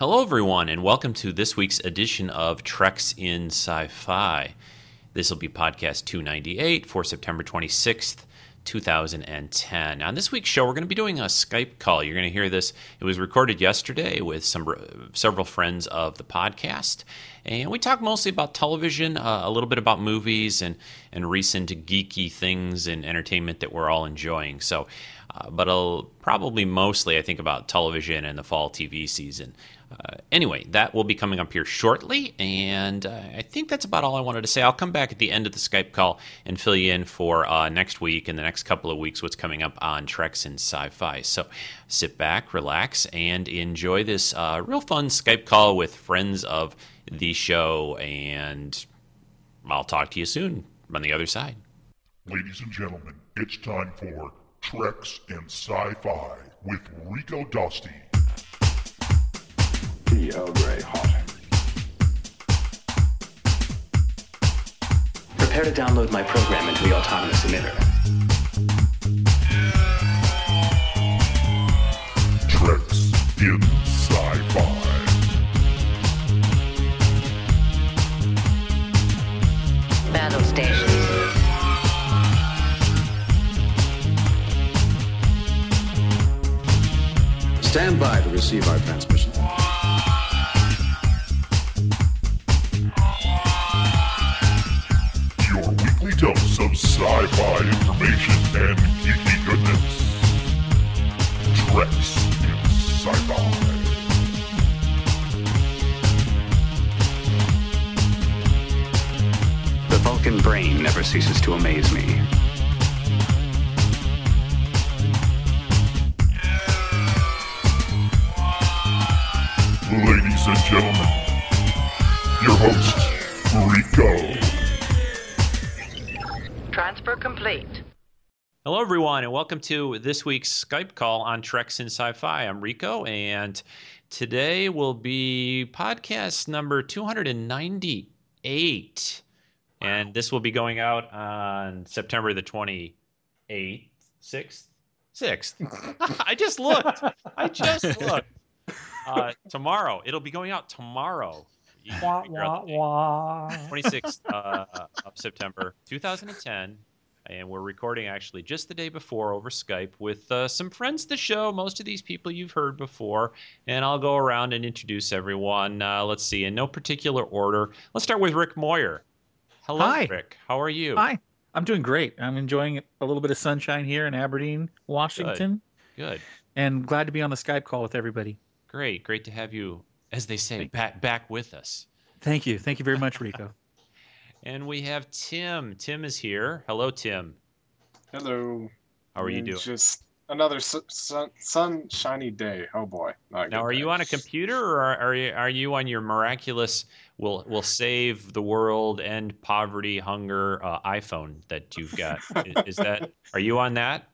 Hello, everyone, and welcome to this week's edition of Treks in Sci-Fi. This will be podcast 298 for September 26th, 2010. On this week's show, we're going to be doing a Skype call. You're going to hear this. It was recorded yesterday with several friends of the podcast, and we talk mostly about television, a little bit about movies, and recent geeky things and entertainment that we're all enjoying. So, probably mostly, I think, about television and the fall TV season. Anyway, that will be coming up here shortly, and I think that's about all I wanted to say. I'll come back at the end of the Skype call and fill you in for next week and the next couple of weeks what's coming up on Treks in Sci-Fi. So sit back, relax, and enjoy this real fun Skype call with friends of the show, and I'll talk to you soon on the other side. Ladies and gentlemen, it's time for Treks in Sci-Fi with Rico Dusty. Earl Grey hot. Prepare to download my program into the autonomous emitter. Treks in Sci-Fi. Battle stations. Stand by to receive our transmission. Dose of sci-fi information and geeky goodness. Treks in Sci-Fi. The Vulcan brain never ceases to amaze me. Ladies and gentlemen, your host, Rico. Transfer complete. Hello, everyone, and welcome to this week's Skype call on Treks in Sci-Fi. I'm Rico, and today will be podcast number 298. Wow. And this will be going out on September the 28th, 6th? 6th. I just looked. Tomorrow. It'll be going out tomorrow. Wah, wah, wah. 26th of September 2010, and we're recording actually just the day before over Skype with some friends of the show. Most of these people you've heard before, and I'll go around and introduce everyone. Let's see, in no particular order. Let's start with Rick Moyer. Hello, Hi. Rick. How are you? Hi. I'm doing great. I'm enjoying a little bit of sunshine here in Aberdeen, Washington. Good. And glad to be on the Skype call with everybody. Great. Great to have you. As they say, back with us. Thank you. Thank you very much, Rico. And we have Tim. Tim is here. Hello, Tim. Hello. How are you doing? Just another sunshiny day. Oh, boy. Now, are you on a computer, or are you on your miraculous will save the world, end poverty, hunger iPhone that you've got? Are you on that?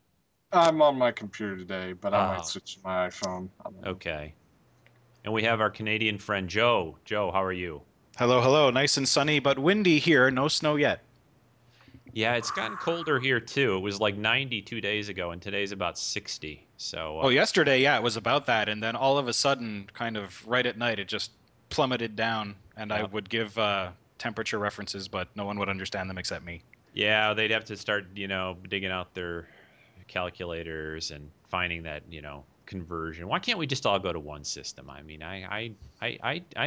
I'm on my computer today, but I might switch to my iPhone. Okay. And we have our Canadian friend, Joe. Joe, how are you? Hello, hello. Nice and sunny, but windy here. No snow yet. Yeah, it's gotten colder here, too. It was like 90 2 days ago, and today's about 60. So. Yesterday, yeah, it was about that. And then all of a sudden, kind of right at night, it just plummeted down. And I would give temperature references, but no one would understand them except me. Yeah, they'd have to start, digging out their calculators and finding that, conversion. Why can't we just all go to one system? I mean, I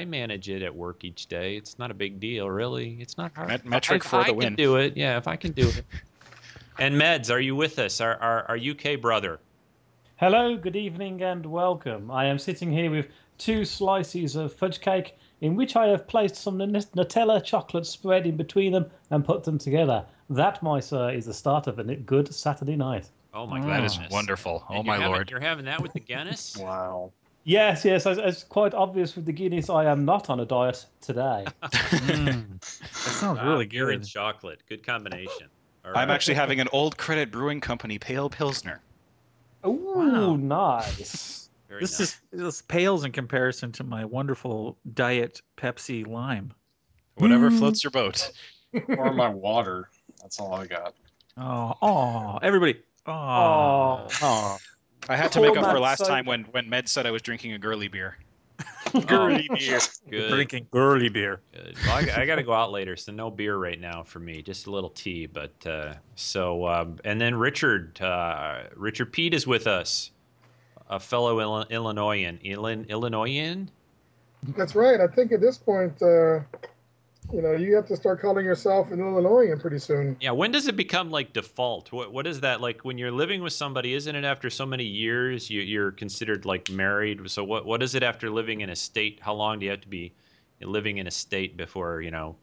manage it at work each day. It's not a big deal, really. It's not hard. Metric for the win. I can do it. Yeah, if I can do it. And Meds, are you with us? Our UK brother. Hello, good evening, and welcome. I am sitting here with two slices of fudge cake, in which I have placed some Nutella chocolate spread in between them and put them together. That, my sir, is the start of a good Saturday night. Oh, my God. That is wonderful. And Lord. You're having that with the Guinness? Wow. Yes. It's quite obvious with the Guinness, I am not on a diet today. That sounds really good. Beer and chocolate. Good combination. All right. I'm actually having an Old Credit Brewing Company Pale Pilsner. Ooh, wow. Nice. This pales in comparison to my wonderful Diet Pepsi Lime. Whatever floats your boat. Or my water. That's all I got. Oh, everybody. Oh. I had to make up for last time when Med said I was drinking a girly beer. Girly beer. Good. Drinking girly beer. Good. Well, I got to go out later, so no beer right now for me. Just a little tea. But and then Richard Peat is with us, a fellow Illinoisan. Illinoisan? That's right. I think at this point, you have to start calling yourself an Illinoisan pretty soon. Yeah. When does it become like default? What is that like when you're living with somebody? Isn't it after so many years you're considered like married? So what is it after living in a state? How long do you have to be living in a state before you're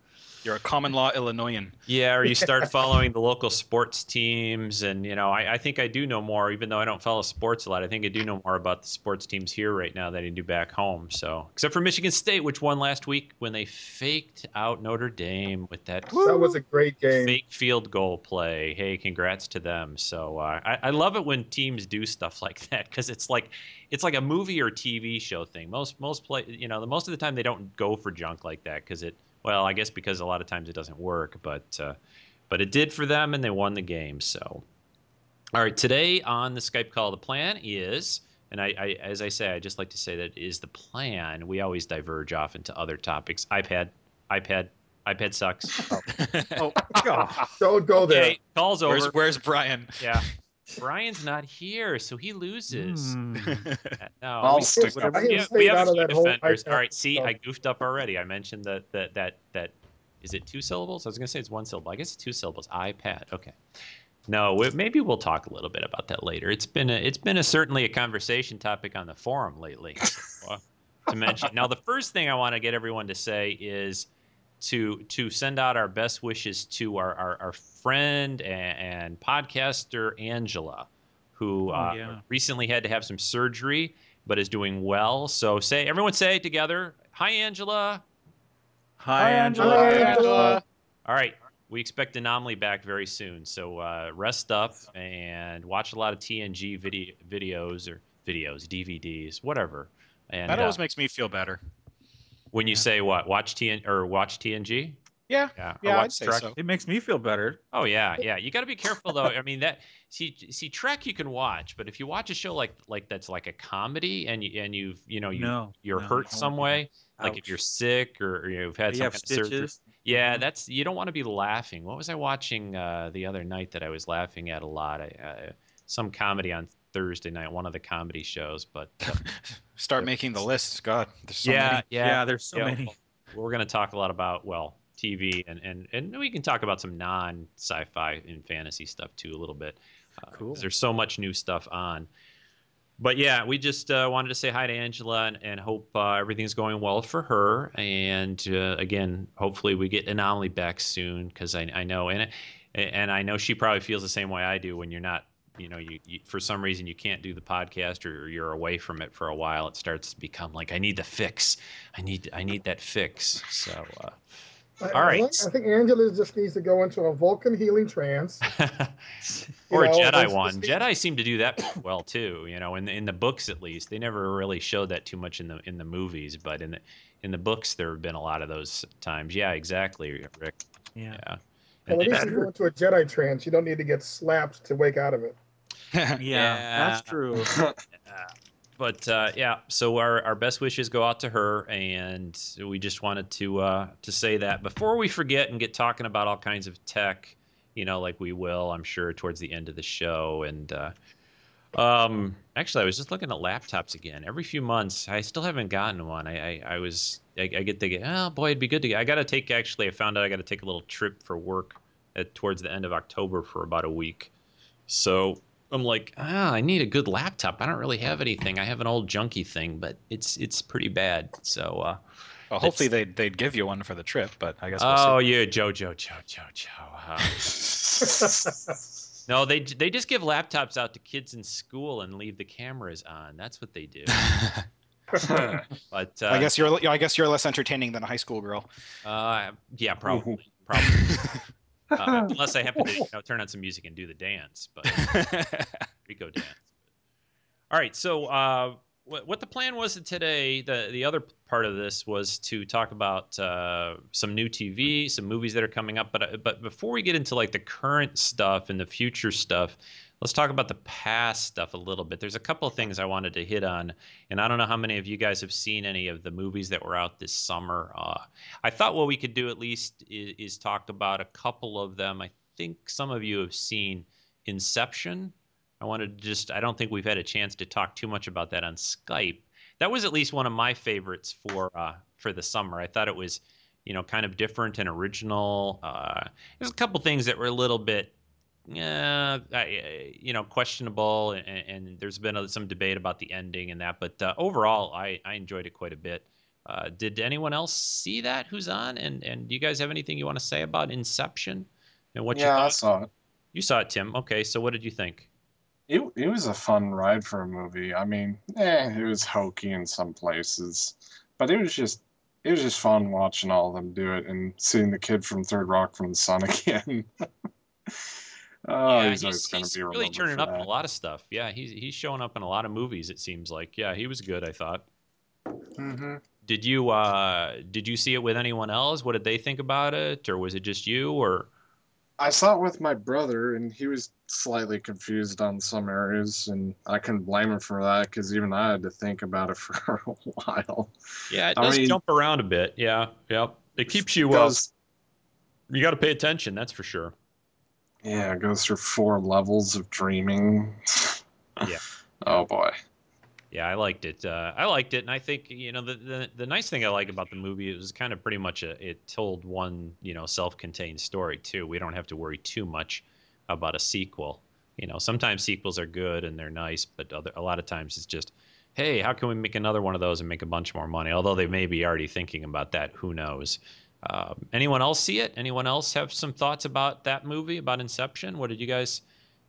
a common law Illinoisan? Yeah. Or you start following the local sports teams, and I think I do know more, even though I don't follow sports a lot. I think I do know more about the sports teams here right now than I do back home. So except for Michigan State, which won last week when they faked out Notre Dame with that was a great game. Fake field goal play. Hey, congrats to them. So I love it when teams do stuff like that, because it's like a movie or TV show thing. Most play, most of the time they don't go for junk like that because it. Well, I guess because a lot of times it doesn't work, but it did for them, and they won the game. So, all right, today on the Skype call, the plan is, and I just like to say that is the plan. We always diverge off into other topics. iPad sucks. Oh, don't go there. Okay, call's over. Where's Brian? Yeah. Brian's not here, so he loses. No, we have a few defenders. All right, see, I goofed up already. I mentioned that is it two syllables? I was going to say it's one syllable. I guess it's two syllables. iPad. Okay. No, maybe we'll talk a little bit about that later. It's been certainly a conversation topic on the forum lately. To mention. Now, the first thing I want to get everyone to say is to send out our best wishes to our friend and podcaster Angela, who recently had to have some surgery but is doing well. So everyone say it together. Hi, Angela. Hi, Angela. Hi, Angela. All right. We expect Anomaly back very soon. So rest up and watch a lot of TNG videos, DVDs, whatever. And that always makes me feel better. When you say what? Watch TNG? Yeah. Yeah, I'd say Trek. So. It makes me feel better. Oh, yeah. Yeah. You got to be careful, though. I mean, see, Trek you can watch, but if you watch a show like that's like a comedy and you're hurt some way, like if you're sick or you've had some kind of surgery. Yeah, that's you don't want to be laughing. What was I watching the other night that I was laughing at a lot? Some comedy on Thursday night, one of the comedy shows, but start making the list. God, there's so many. Yeah, there's so many. We're going to talk a lot about TV and we can talk about some non-sci-fi and fantasy stuff too a little bit. Cool. There's so much new stuff on. But yeah, we just wanted to say hi to Angela and hope everything's going well for her. And again, hopefully we get Anomaly back soon because I know and I know she probably feels the same way I do when you're not. You for some reason you can't do the podcast or you're away from it for a while. It starts to become like I need the fix. I need that fix. So, all right. I think Angela just needs to go into a Vulcan healing trance, or a Jedi one. Jedi seem to do that well too. In the books at least, they never really showed that too much in the movies, but in the books there have been a lot of those times. Yeah, exactly, Rick. Yeah. Well, at least if you go into a Jedi trance, you don't need to get slapped to wake out of it. Yeah, that's true. But so our best wishes go out to her, and we just wanted to say that before we forget and get talking about all kinds of tech, like we will, I'm sure, towards the end of the show. And actually, I was just looking at laptops again. Every few months, I still haven't gotten one. I get thinking, oh boy, it'd be good to get. I found out I got to take a little trip for work towards the end of October for about a week. So I'm like, I need a good laptop. I don't really have anything. I have an old junky thing, but it's pretty bad. So, well, hopefully they'd give you one for the trip, but I guess. We'll see. Yeah, Joe. No, they just give laptops out to kids in school and leave the cameras on. That's what they do. But I guess you're less entertaining than a high school girl. Yeah, probably. Unless I happen to turn on some music and do the dance, but Rico dance. All right, so what the plan was today? The other part of this was to talk about some new TV, some movies that are coming up. But before we get into like the current stuff and the future stuff. Let's talk about the past stuff a little bit. There's a couple of things I wanted to hit on, and I don't know how many of you guys have seen any of the movies that were out this summer. I thought what we could do at least is talk about a couple of them. I think some of you have seen Inception. I wanted to just, I don't think we've had a chance to talk too much about that on Skype. That was at least one of my favorites for the summer. I thought it was, you know, kind of different and original. There's a couple things that were a little bit, you know, questionable, and there's been some debate about the ending and that. But overall, I enjoyed it quite a bit. Did anyone else see that? Who's on? And do you guys have anything you want to say about Inception? And what? Yeah, you I saw it. You saw it, Tim. Okay, so what did you think? It was a fun ride for a movie. I mean, it was hokey in some places, but it was just fun watching all of them do it and seeing the kid from Third Rock from the Sun again. Oh, yeah, he's really turning up in a lot of stuff. Yeah, he's showing up in a lot of movies. It seems like. Yeah, he was good. I thought. Mm-hmm. Did you see it with anyone else? What did they think about it, or was it just you? Or I saw it with my brother, and he was slightly confused on some areas, and I couldn't blame him for that because even I had to think about it for a while. Yeah, it does jump around a bit. Yeah, yep. It keeps you up. You got to pay attention, that's for sure. Yeah, it goes through 4 levels of dreaming. Yeah. Oh boy. Yeah, I liked it. And I think, you know, the nice thing I like about the movie, it was kind of pretty much it told one, you know, self-contained story too. We don't have to worry too much about a sequel. You know, sometimes sequels are good and they're nice, but a lot of times it's just, hey, how can we make another one of those and make a bunch more money? Although they may be already thinking about that. Who knows? Anyone else see it? Anyone else have some thoughts about that movie, about Inception? What did you guys?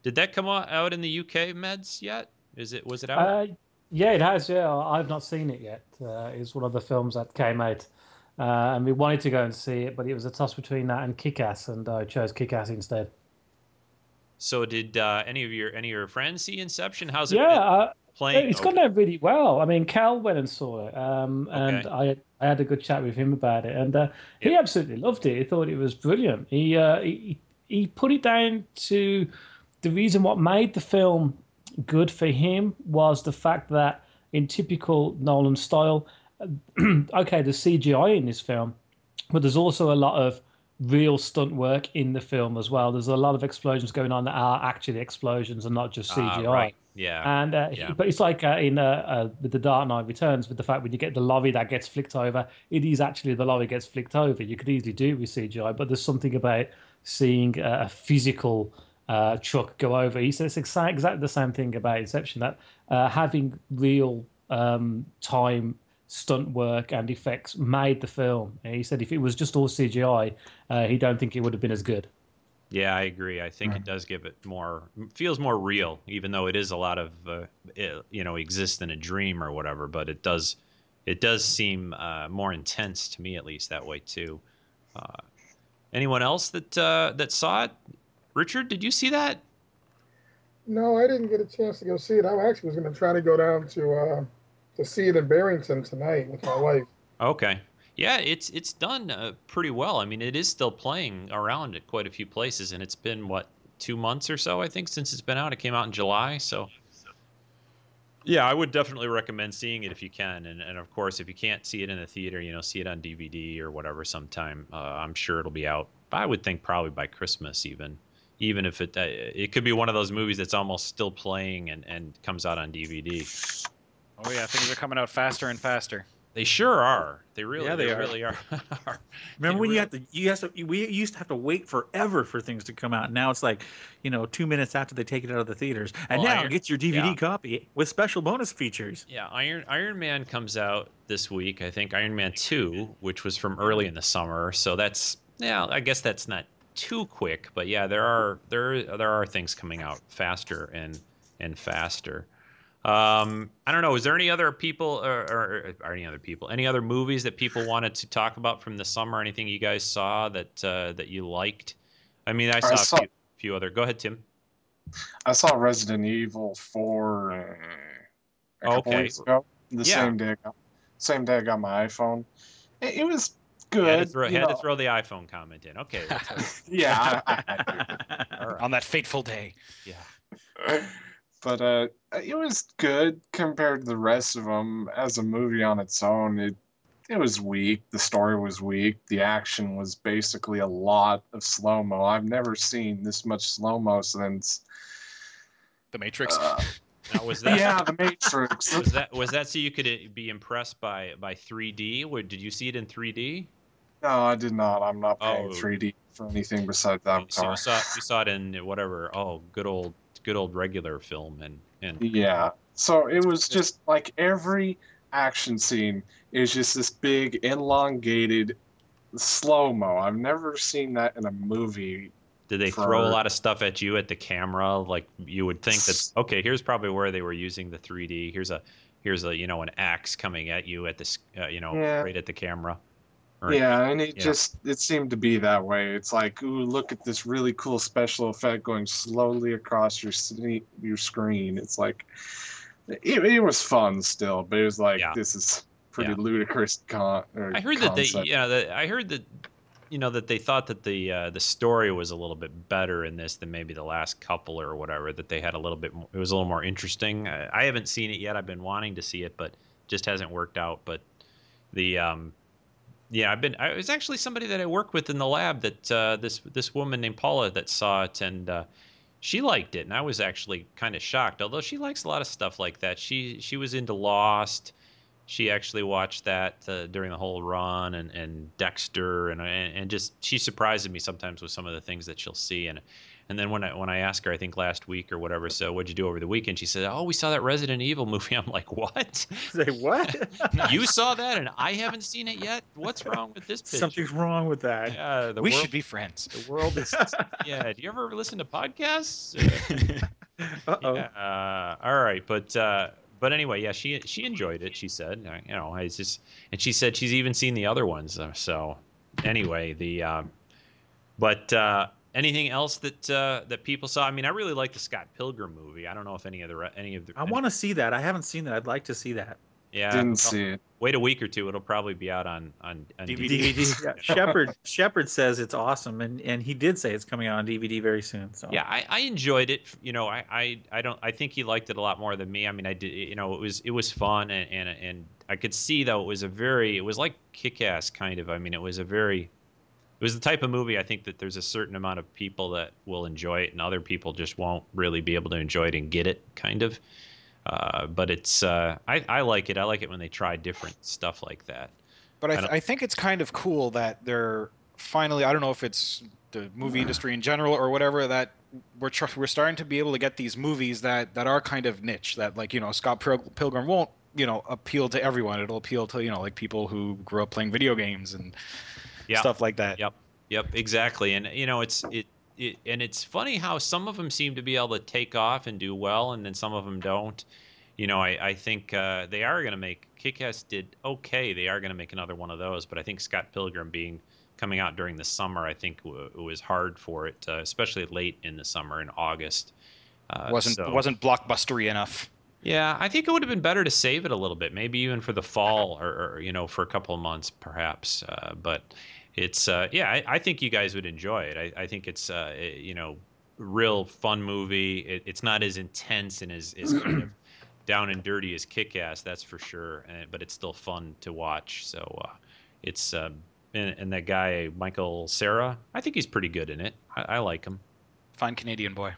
Did that come out in the UK meds yet? Was it out? Yeah, it has. Yeah, I've not seen it yet. It's one of the films that came out, and we wanted to go and see it, but it was a toss between that and Kick-Ass, and I chose Kick-Ass instead. So, did any of your friends see Inception? How's it? Yeah, playing. It's gone down really well. I mean, Cal went and saw it, and I had a good chat with him about it, and he absolutely loved it. He thought it was brilliant. He put it down to the reason what made the film good for him was the fact that in typical Nolan style, okay, there's CGI in this film, but there's also a lot of real stunt work in the film as well. There's a lot of explosions going on that are actually explosions and not just CGI. Right. Yeah. And but it's like with The Dark Knight Returns, with the fact when you get the lorry that gets flicked over, it is actually the lorry gets flicked over. You could easily do it with CGI, but there's something about seeing a physical truck go over. He says exactly the same thing about Inception, that having real time stunt work and effects made the film. And he said if it was just all CGI, he don't think it would have been as good. Yeah, I agree. I think it does give it feels more real, even though it is a lot of, you know, exists in a dream or whatever. But it does seem more intense to me, at least that way too. Anyone else that saw it? Richard, did you see that? No, I didn't get a chance to go see it. I actually was going to try to go down to see it in Barrington tonight with my wife. Okay. Yeah, it's done pretty well. I mean, it is still playing around at quite a few places, and it's been, what, 2 months or so, I think, since it's been out. It came out in July, so. Yeah, I would definitely recommend seeing it if you can. And of course, if you can't see it in the theater, you know, see it on DVD or whatever sometime. I'm sure it'll be out, I would think, probably by Christmas even. Even if it could be one of those movies that's almost still playing and comes out on DVD. Oh, yeah, things are coming out faster and faster. They sure are. They really are. Remember when we used to have to wait forever for things to come out. Now it's like, you know, 2 minutes after they take it out of the theaters, and get your DVD copy with special bonus features. Yeah, Iron Man comes out this week. I think Iron Man 2, which was from early in the summer. So that's I guess that's not too quick, but yeah, there are things coming out faster and faster. I don't know. Is there any other people or any other movies that people wanted to talk about from the summer? Anything you guys saw that you liked? I mean, I saw a few other. Go ahead, Tim. I saw Resident Evil 4 a couple weeks ago. The same day I got my iPhone. It was good. I had to throw the iPhone comment in. Okay. Yeah. I do. All right. On that fateful day. Yeah. But it was good compared to the rest of them. As a movie on its own, it was weak. The story was weak. The action was basically a lot of slow-mo. I've never seen this much slow-mo since... The Matrix? Now, was that, yeah, The Matrix. Was that so you could be impressed by 3D? Or did you see it in 3D? No, I did not. I'm not paying 3D for anything besides that. So you saw it in whatever, good old regular film. And yeah. So it was just like every action scene is just this big, elongated slow-mo. I've never seen that in a movie. Did they throw a lot of stuff at you at the camera? Like, you would think that, okay, here's probably where they were using the 3D. Here's a an axe coming at you at this, right at the camera. Or, yeah, and it seemed to be that way. It's like, ooh, look at this really cool special effect going slowly across your screen. It's like, it was fun still, but it was like, this is pretty ludicrous concept. I heard that they thought that the story was a little bit better in this than maybe the last couple or whatever, that they had a little bit more, it was a little more interesting. I haven't seen it yet. I've been wanting to see it, but just hasn't worked out. But the, I was actually somebody that I worked with in the lab that, this woman named Paula that saw it, and, she liked it. And I was actually kind of shocked, although she likes a lot of stuff like that. She was into Lost. She actually watched that during the whole run, and Dexter, and just, she surprises me sometimes with some of the things that she'll see. And then when I asked her, I think last week or whatever, so what'd you do over the weekend? She said, oh, we saw that Resident Evil movie. I'm like, what? Say what? You saw that and I haven't seen it yet? What's wrong with this picture? Something's wrong with that. We should be friends. The world is... yeah, do you ever listen to podcasts? Uh-oh. Yeah, all right, but... But anyway, yeah, she enjoyed it. She said, it's just, and she said she's even seen the other ones. So anyway, anything else that people saw? I mean, I really like the Scott Pilgrim movie. I don't know if any of the. I want to see that. I haven't seen that. I'd like to see that. Yeah, didn't see it. Wait a week or two. It'll probably be out on DVD. Yeah. Shepard says it's awesome, and he did say it's coming out on DVD very soon. So yeah, I enjoyed it. I think he liked it a lot more than me. I mean, I did. It was fun, and I could see though it was like Kick-Ass kind of. I mean, it was the type of movie I think that there's a certain amount of people that will enjoy it, and other people just won't really be able to enjoy it and get it kind of. But it's I like it. I like it when they try different stuff like that. But I think it's kind of cool that they're finally, I don't know if it's the movie industry in general or whatever, that we're starting to be able to get these movies that are kind of niche, that like, Scott Pilgrim won't, appeal to everyone. It'll appeal to, like people who grew up playing video games and stuff like that. Yep, exactly. And and it's funny how some of them seem to be able to take off and do well, and then some of them don't. I think they are going to make... Kick-Ass did okay. They are going to make another one of those, but I think Scott Pilgrim coming out during the summer, I think it was hard for it, especially late in the summer in August. Wasn't blockbustery enough. Yeah, I think it would have been better to save it a little bit, maybe even for the fall or for a couple of months perhaps. But... it's I think you guys would enjoy it. I think it's real fun movie. It's not as intense and as kind of down and dirty as Kick-Ass, that's for sure. But it's still fun to watch. So it's and that guy Michael Cera, I think he's pretty good in it. I like him. Fine Canadian boy.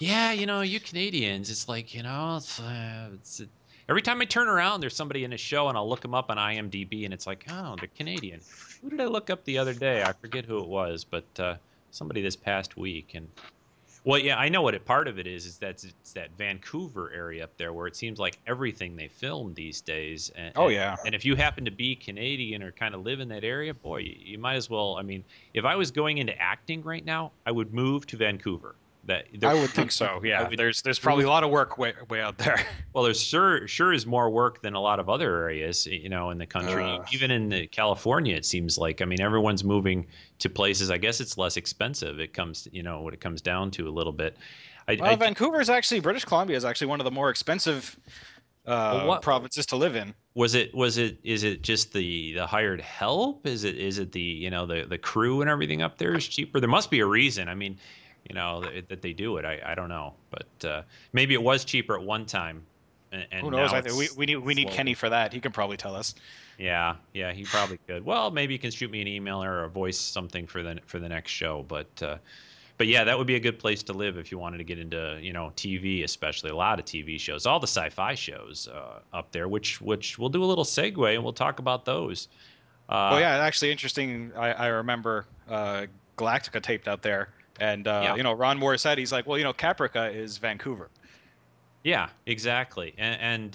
Yeah, you Canadians, it's like it's every time I turn around, there's somebody in a show, and I'll look them up on IMDb, and it's like, oh, they're Canadian. Who did I look up the other day? I forget who it was, but somebody this past week. And well, yeah, I know what part of it is that it's that Vancouver area up there where it seems like everything they film these days. And if you happen to be Canadian or kind of live in that area, boy, you might as well. I mean, if I was going into acting right now, I would move to Vancouver. I would think so. Yeah, there's probably a lot of work way out there. Well, there's sure is more work than a lot of other areas, in the country. Even in California, it seems like. I mean, everyone's moving to places. I guess it's less expensive. It comes, what it comes down to a little bit. Vancouver is actually, British Columbia is actually one of the more expensive provinces to live in. Is it just the hired help? Is it the the crew and everything up there is cheaper? There must be a reason. I mean. you know, that they do it. I don't know, but maybe it was cheaper at one time. And who knows? We need Kenny for that. He can probably tell us. Yeah, he probably could. Well, maybe you can shoot me an email or a voice something for the next show. But yeah, that would be a good place to live if you wanted to get into, you know, TV, especially a lot of TV shows, all the sci-fi shows up there, which we'll do a little segue and we'll talk about those. Oh yeah, actually interesting. I remember Galactica taped out there, and you know, Ron Moore said, he's like, well, you know, Caprica is Vancouver. Yeah, exactly. And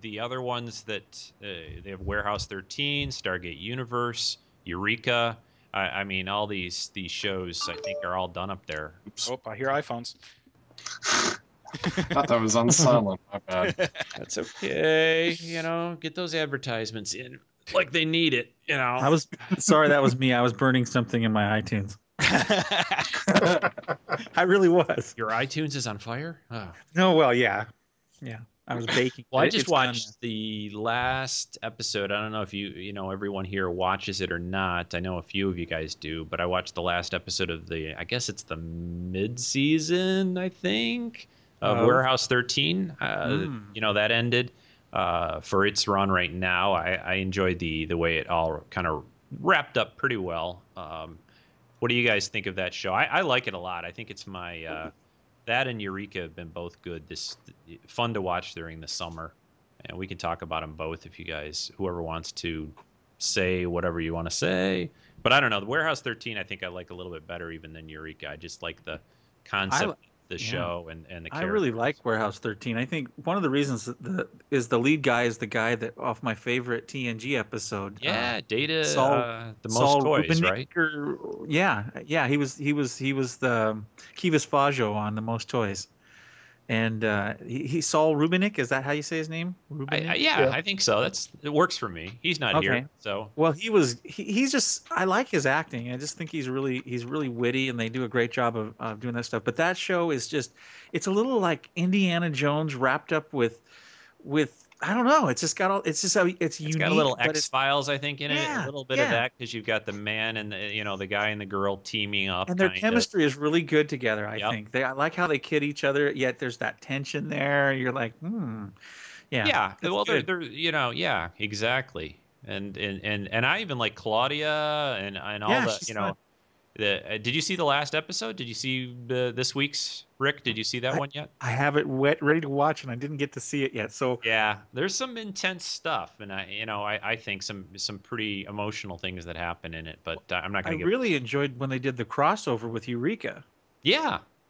the other ones that they have, Warehouse 13, Stargate Universe, Eureka. I mean, all these shows, I think, are all done up there. Oops. Oh, I hear iPhones. I thought that was on silent. My bad. That's okay. You know, get those advertisements in like they need it. You know, I was sorry. That was me. I was burning something in my iTunes. I really was. Your iTunes is on fire? Oh. No, well, yeah. I was baking. Well, I just watched the last episode. I don't know if you know, everyone here watches it or not. I know a few of you guys do, but I watched the last episode of the, I guess it's the mid-season, I think, of Warehouse 13. You know, that ended for its run right now. I enjoyed the way it all kind of wrapped up pretty well. What do you guys think of that show? I like it a lot. I think it's my that and Eureka have been both good. This fun to watch during the summer, and we can talk about them both if you guys, whoever wants to say whatever you want to say. But I don't know. The Warehouse 13, I think I like a little bit better even than Eureka. I just like the concept of the show and the characters. I really like Warehouse 13. I think one of the reasons is the lead guy is the guy that off my favorite TNG episode. Yeah, Data, the most toys, right? Yeah. He was the Kivas Fajo on the most toys, and he Saul Rubinick. Is that how you say his name? Yeah, I think so. It works for me. He's not here, so well. He's just. I like his acting. I just think he's really witty, and they do a great job of doing that stuff. But that show is just. It's a little like Indiana Jones wrapped up with I don't know. It's just got all. It's unique. It's got a little X-Files, I think, in it. A little bit of that, because you've got the man and the guy and the girl teaming up, and their chemistry is really good together. I think I like how they kid each other, yet there's that tension there. You're like, yeah. Well, they're exactly. And I even like Claudia and all the. Did you see the last episode? Did you see this week's, Rick? Did you see that one yet? I have it ready to watch, and I didn't get to see it yet. So yeah, there's some intense stuff, and I think some pretty emotional things that happen in it. But I'm not going to. I really enjoyed when they did the crossover with Eureka.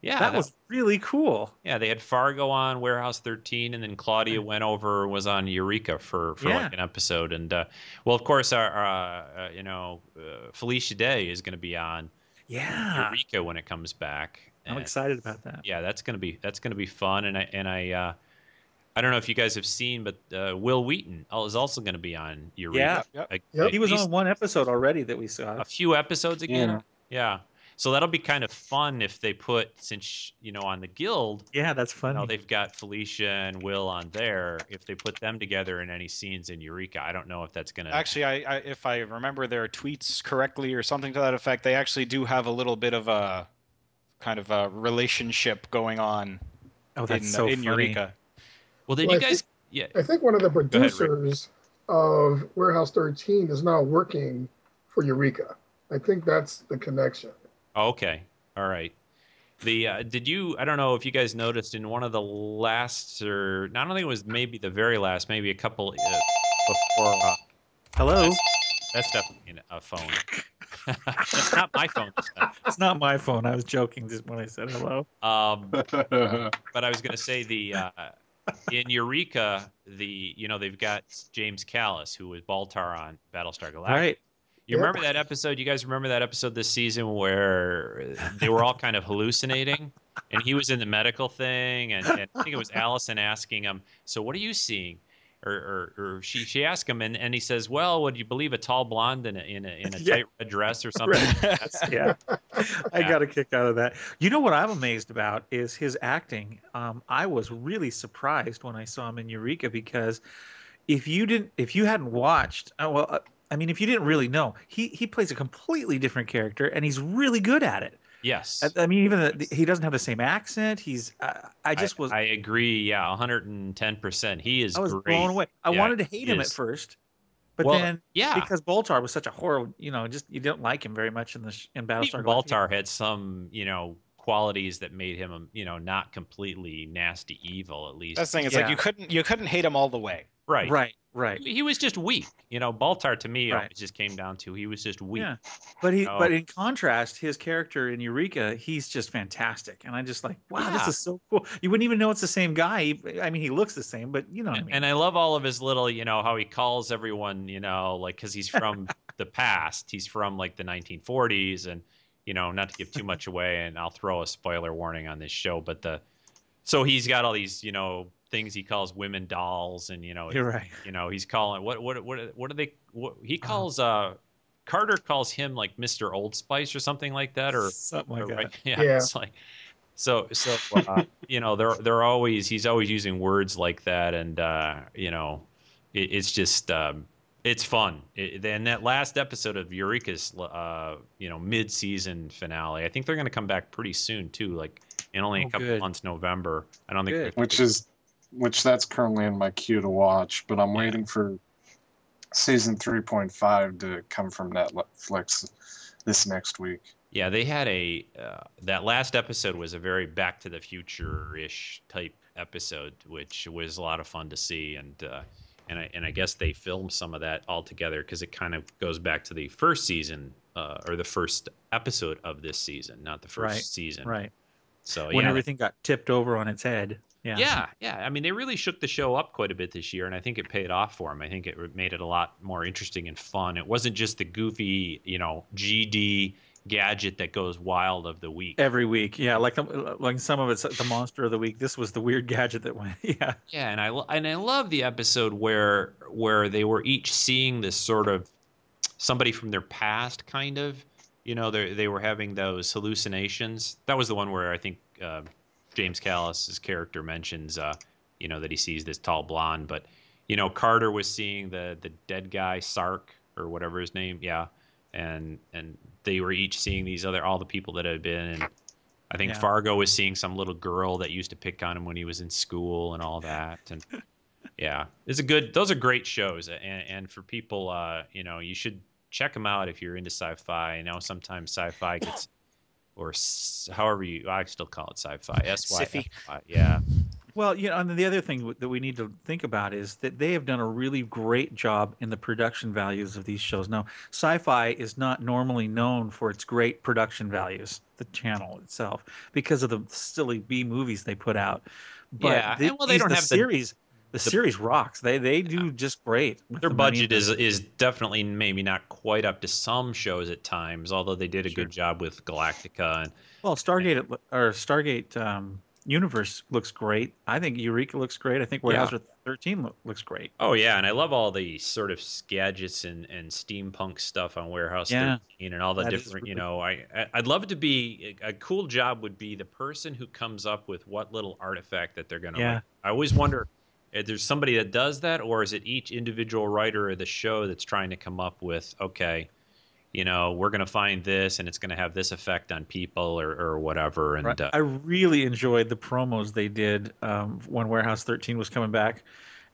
Yeah, that was really cool. Yeah, they had Fargo on Warehouse 13, and then Claudia went over was on Eureka for like an episode. And well, of course, our Felicia Day is going to be on Eureka when it comes back. I'm excited about that. Yeah, that's going to be fun. And I don't know if you guys have seen, but Will Wheaton is also going to be on Eureka. Yeah, he was on one episode already that we saw. A few episodes again. Yeah. So that'll be kind of fun if they put, since, on the Guild. Yeah, that's funny. You know, they've got Felicia and Will on there. If they put them together in any scenes in Eureka, I don't know if that's going to... Actually, I if I remember their tweets correctly or something to that effect, they actually do have a little bit of a kind of a relationship going on in Eureka. Well, then you guys... I think one of the producers of Warehouse 13 is now working for Eureka. I think that's the connection. Okay. All right. I don't know if you guys noticed in one of the last, or I don't think it was maybe the very last, maybe a couple before. Hello? That's definitely a phone. It's not my phone. It's not my phone. I was joking just when I said hello. But I was going to say in Eureka, they've got James Callis, who was Baltar on Battlestar Galactica. Right. You remember that episode? You guys remember that episode this season where they were all kind of hallucinating, and he was in the medical thing, and I think it was Allison asking him, "So what are you seeing?" Or she asked him, and he says, "Well, would you believe a tall blonde in a tight red dress or something?" I got a kick out of that. You know what I'm amazed about is his acting. I was really surprised when I saw him in Eureka, because if you hadn't watched, if you didn't really know, he plays a completely different character, and he's really good at it. Yes. I mean, even he doesn't have the same accent. He's I agree. Yeah, 110%. He is. I was blown away. I wanted to hate him at first, but because Baltar was such a horrible, you didn't like him very much in Battlestar. Baltar had some, qualities that made him, not completely nasty evil. At least that's the thing. It's like you couldn't hate him all the way. Right. Right. Right. He was just weak. Baltar to me, it just came down to he was just weak. Yeah. But but in contrast, his character in Eureka, he's just fantastic. And I'm just like, wow, this is so cool. You wouldn't even know it's the same guy. I mean, he looks the same, but you know what I mean. And I love all of his little, how he calls everyone, because he's from the past. He's from like the 1940s and, not to give too much away, and I'll throw a spoiler warning on this show, but so he's got all these, things he calls women dolls, and you're right. He's calling what are they? What, he calls Carter calls him like Mr. Old Spice or something like that, or something like that. Right? Yeah, it's like so they're always he's always using words like that, and it's just it's fun. And that last episode of Eureka's mid-season finale, I think they're going to come back pretty soon too, like in only a couple months, November. I don't think which that's currently in my queue to watch, but I'm waiting for season 3.5 to come from Netflix this next week. Yeah, they had that last episode was a very Back to the Future-ish type episode, which was a lot of fun to see, and I guess they filmed some of that all together because it kind of goes back to the first season or the first episode of this season, not the first season. Right. So when everything got tipped over on its head. Yeah. I mean, they really shook the show up quite a bit this year, and I think it paid off for them. I think it made it a lot more interesting and fun. It wasn't just the goofy, GD gadget that goes wild of the week. Every week, yeah. Like some of it's the monster of the week. This was the weird gadget that went, yeah. Yeah, and I love the episode where they were each seeing this sort of somebody from their past, kind of. They were having those hallucinations. That was the one where I think... James Callis's character mentions, that he sees this tall blonde, but Carter was seeing the dead guy Sark or whatever his name, and they were each seeing these all the people that had been, and I think Fargo was seeing some little girl that used to pick on him when he was in school and all that, and it's those are great shows, and for people, you should check them out if you're into sci-fi. I know sometimes sci-fi gets. Or however I still call it sci-fi. S-Y-F-I, yeah. Well, and the other thing that we need to think about is that they have done a really great job in the production values of these shows. Now, sci-fi is not normally known for its great production values, the channel itself, because of the silly B movies they put out. But they don't have series. The series rocks. They do just great. Their budget is definitely maybe not quite up to some shows at times, although they did a good job with Galactica. Well, Stargate Universe looks great. I think Eureka looks great. I think Warehouse 13 looks great. Oh, yeah, and I love all the sort of gadgets and steampunk stuff on Warehouse 13 and all the different, really... I'd love it to be, a cool job would be the person who comes up with what little artifact that they're going to make. I always wonder... There's somebody that does that, or is it each individual writer of the show that's trying to come up with, okay, we're going to find this and it's going to have this effect on people or whatever. And I really enjoyed the promos they did when Warehouse 13 was coming back.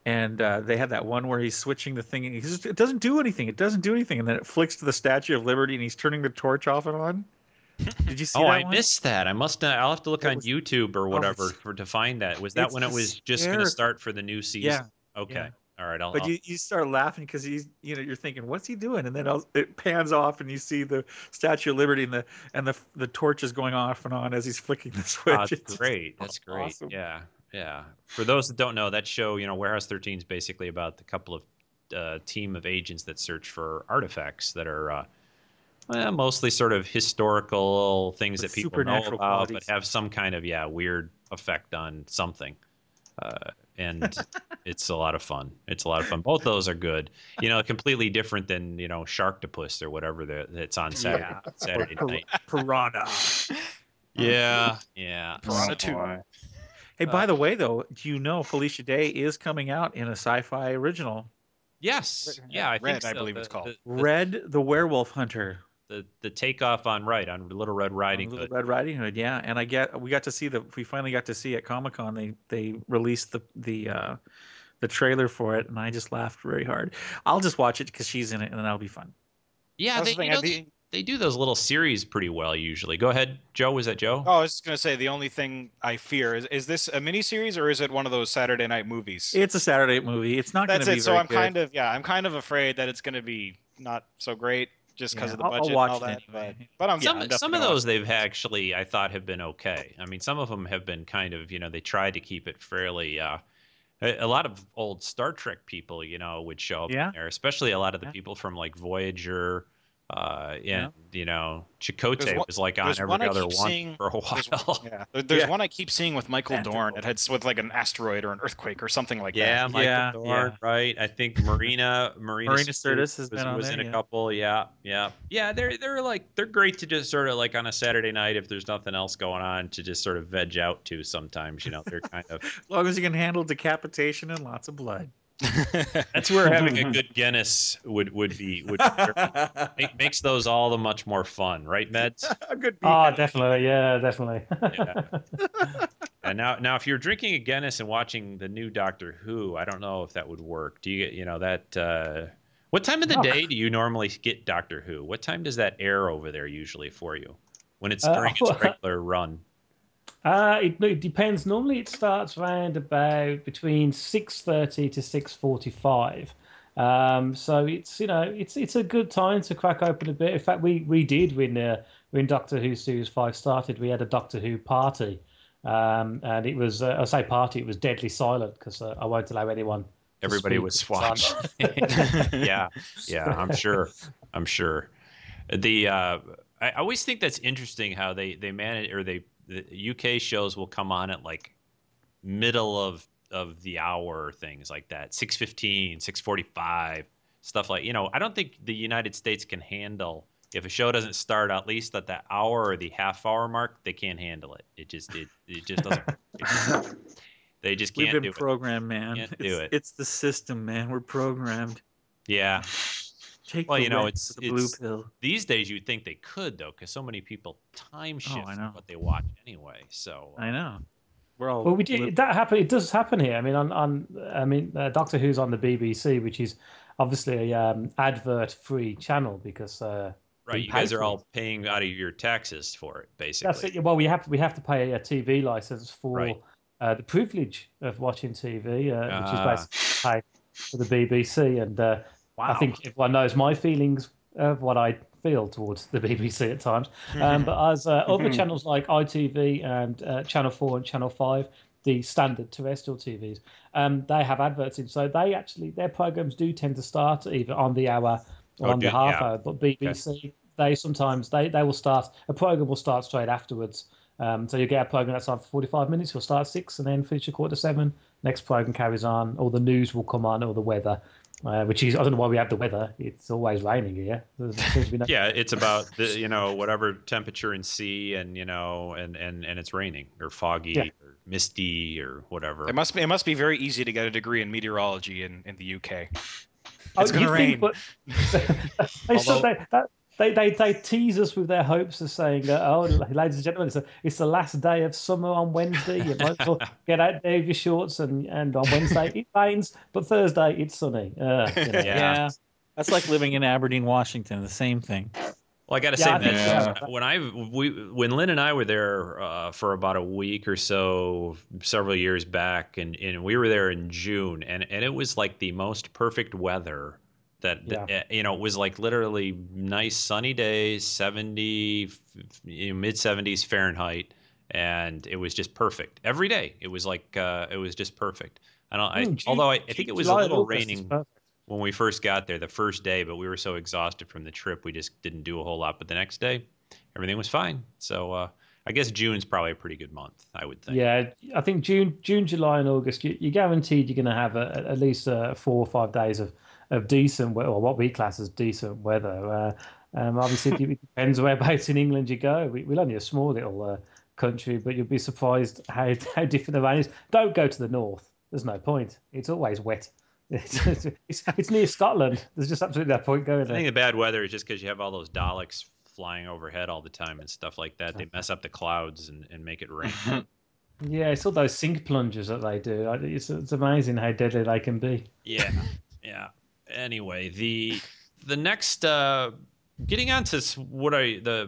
And they had that one where he's switching the thing. And he says, it doesn't do anything. And then it flicks to the Statue of Liberty and he's turning the torch off and on. Did you see that? I missed that. I'll have to look on YouTube or whatever to find that. Was that when it was just going to start for the new season? Yeah. Okay. Yeah. All right. You start laughing because you're thinking, what's he doing? And then it pans off and you see the Statue of Liberty and the torch is going off and on as he's flicking the switch. That's great. That's great. Awesome. Yeah. Yeah. For those that don't know, that show, Warehouse 13 is basically about the couple of team of agents that search for artifacts that are. Mostly sort of historical things that people know about, but have some kind of weird effect on something, and it's a lot of fun. Both those are good. Completely different than Sharktopus or whatever that's on Saturday night. Piranha. Yeah. Piranha 2. Hey, by the way, though, do you know Felicia Day is coming out in a sci-fi original? Yes. I think Red, so. I believe it's called Red, the Werewolf Hunter. the takeoff on on Little Red Riding Hood. Little Red Riding Hood, yeah. And we got to see we finally got to see at Comic-Con they released the trailer for it, and I just laughed very hard. I'll just watch it because she's in it, and that'll be fun. Yeah, they do those little series pretty well usually. Go ahead, Joe. Was that Joe? Oh, I was just going to say the only thing I fear is this a miniseries or is it one of those Saturday night movies? It's a Saturday night movie. It's not going to be very good. I'm kind of afraid that it's going to be not so great. Just because of the budget and all that. Anyway. But some of those they've actually, I thought, have been okay. I mean, some of them have been kind of, they tried to keep it fairly. A lot of old Star Trek people, would show up in there, especially a lot of the people from like Voyager. Chakotay was like on every other one for a while. There's one I keep seeing with Michael Dorn. It had with like an asteroid or an earthquake or something like that. Michael Dorn, right? I think Marina Sirtis has been in a couple. Yeah. They're great to just sort of like on a Saturday night if there's nothing else going on to just sort of veg out to. Sometimes they're kind of as long as you can handle decapitation and lots of blood. That's where having a good Guinness would makes those all the much more fun, right, Meds? A good beer. Oh, definitely, yeah, definitely. Yeah. And now, if you're drinking a Guinness and watching the new Doctor Who, I don't know if that would work. Do you get, that? What time of the day do you normally get Doctor Who? What time does that air over there usually for you? When it's during its regular run? It depends. Normally, it starts around about between 6:30 to 6:45. So it's it's a good time to crack open a bit. In fact, we did when Doctor Who Series 5 started. We had a Doctor Who party, and it was I say party. It was deadly silent because I won't allow anyone. Everybody was watching. yeah, I'm sure. I always think that's interesting how they manage or they. The UK shows will come on at like middle of the hour, things like that, 6:15, 6:45, stuff like I don't think the United States can handle if a show doesn't start at least at that hour or the half hour mark. They can't handle it. It just doesn't. They just can't do it. We've been programmed, man. It's the system, man. We're programmed. Yeah. It's the blue pill. These days you'd think they could though, because so many people time shift what they watch anyway. So I know we're all. Well, we did that happen. It does happen here. I mean, Doctor Who's on the BBC, which is obviously a advert-free channel because you guys are all paying out of your taxes for it, basically. That's it. Well, we have to pay a TV license for the privilege of watching TV, which is basically paid for the BBC and. Wow. I think everyone knows my feelings of what I feel towards the BBC at times. But as other channels like ITV and Channel 4 and Channel 5, the standard terrestrial TVs, they have adverts in. So they actually, their programs do tend to start either on the hour or on the half hour. But BBC, they sometimes, they will start, a program will start straight afterwards. So you get a program that's on for 45 minutes, you'll start at 6 and then finish at 7:15. Next program carries on, or the news will come on, or the weather. Which is, I don't know why we have the weather. It's always raining here. It's about the, whatever temperature in sea and and it's raining or foggy or misty or whatever. It must be very easy to get a degree in meteorology in the UK. It's going to rain. They tease us with their hopes of saying, ladies and gentlemen, it's the last day of summer on Wednesday. You might as well get out there with your shorts, and on Wednesday it rains, but Thursday it's sunny. That's like living in Aberdeen, Washington, the same thing. Well, I got to say that when Lynn and I were there for about a week or so several years back, and we were there in June, and it was like the most perfect weather. It was like literally nice sunny days, 70, mid 70s Fahrenheit, and it was just perfect every day. It was like it was just perfect. I think it was July, a little raining when we first got there the first day, but we were so exhausted from the trip we just didn't do a whole lot. But the next day, everything was fine. So I guess June's probably a pretty good month, I would think. Yeah, I think June, July, and August. You're guaranteed you're going to have at least 4 or 5 days of decent, or what we class as decent weather. Obviously, it depends whereabouts in England you go. We're only a small little country, but you'll be surprised how different the rain is. Don't go to the north. There's no point. It's always wet. It's near Scotland. There's just absolutely no point going there. I think the bad weather is just because you have all those Daleks flying overhead all the time and stuff like that. They mess up the clouds and make it rain. Yeah, I saw those sink plunges that they do. It's amazing how deadly they can be. Yeah, yeah. Anyway, the next getting on to what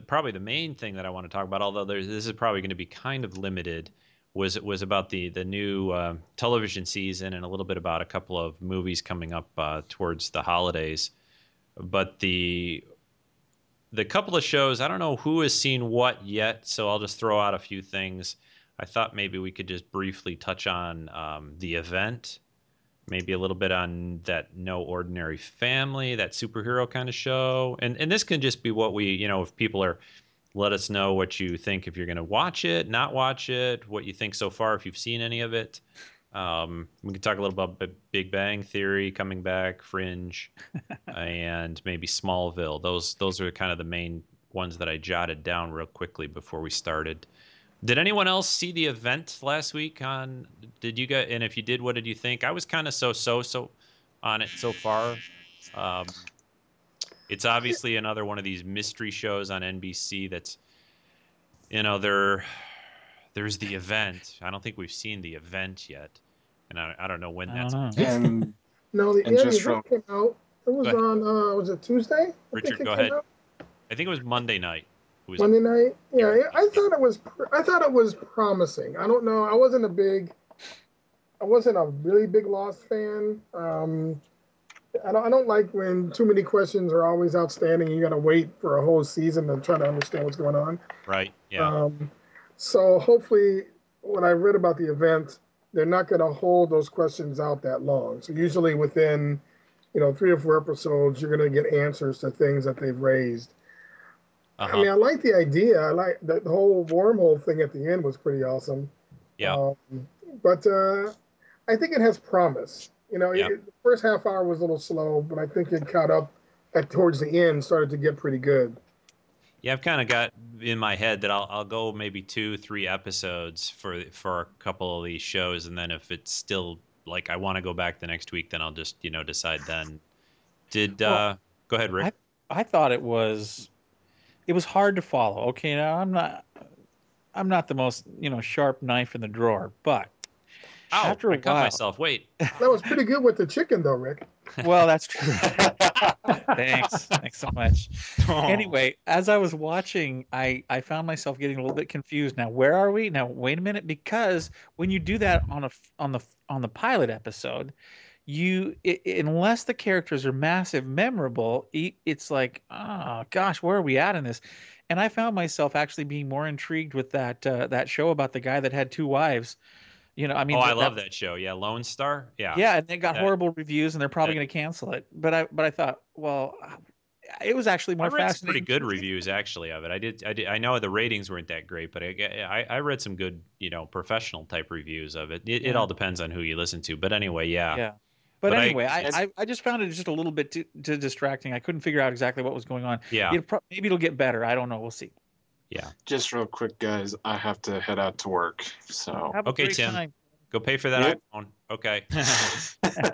probably the main thing that I want to talk about, although this is probably going to be kind of limited, was about the new television season and a little bit about a couple of movies coming up towards the holidays. But the couple of shows, I don't know who has seen what yet, so I'll just throw out a few things. I thought maybe we could just briefly touch on The Event, maybe a little bit on that No Ordinary Family, that superhero kind of show. And this can just be what we, you know, if people are, let us know what you think, if you're going to watch it, not watch it, what you think so far, if you've seen any of it. We can talk a little bit about Big Bang Theory coming back, Fringe, and maybe Smallville. Those are kind of the main ones that I jotted down real quickly before we started. Did anyone else see The Event last week? Did you guys? And if you did, what did you think? I was kind of so on it so far. It's obviously another one of these mystery shows on NBC. That's, you know, there's The Event. I don't think we've seen The Event yet, and I don't know when that's. No, The Event came out. It was on. Was it Tuesday? Richard, go ahead. I think it was Monday night. Monday night. Yeah, I thought it was promising. I don't know. I wasn't a really big Lost fan. I don't like when too many questions are always outstanding. You got to wait for a whole season to try to understand what's going on. Right. Yeah. So hopefully, when I read about The Event, they're not going to hold those questions out that long. So usually within, 3 or 4 episodes, you're going to get answers to things that they've raised. Uh-huh. I mean, I like the idea. I like the whole wormhole thing at the end was pretty awesome. Yeah. But I think it has promise. The first half hour was a little slow, but I think it caught up towards the end, started to get pretty good. Yeah, I've kind of got in my head that I'll go maybe 2-3 episodes for a couple of these shows, and then if it's still like I want to go back the next week, then I'll just decide then. Go ahead, Rick? I thought it was. It was hard to follow. Okay, now I'm not the most sharp knife in the drawer, but after a while, I caught myself. Wait, that was pretty good with the chicken, though, Rick. Well, that's true. Thanks so much. Oh. Anyway, as I was watching, I found myself getting a little bit confused. Now, where are we? Now, wait a minute, because when you do that on the pilot episode. Unless the characters are massive, memorable, it's like, oh gosh, where are we at in this? And I found myself actually being more intrigued with that show about the guy that had 2 wives. I love that show. Yeah, Lone Star. Yeah, yeah, and they got horrible reviews, and they're probably going to cancel it. But I thought, well, it was actually more fascinating. I read some pretty good reviews actually of it. I did. I know the ratings weren't that great, but I read some good, professional type reviews of it. It all depends on who you listen to. But anyway, yeah. Yeah. But anyway, I just found it just a little bit too distracting. I couldn't figure out exactly what was going on. Yeah. Maybe it'll get better. I don't know. We'll see. Yeah. Just real quick, guys. I have to head out to work. So okay, Tim. Time. Go pay for that iPhone. Okay. Okay.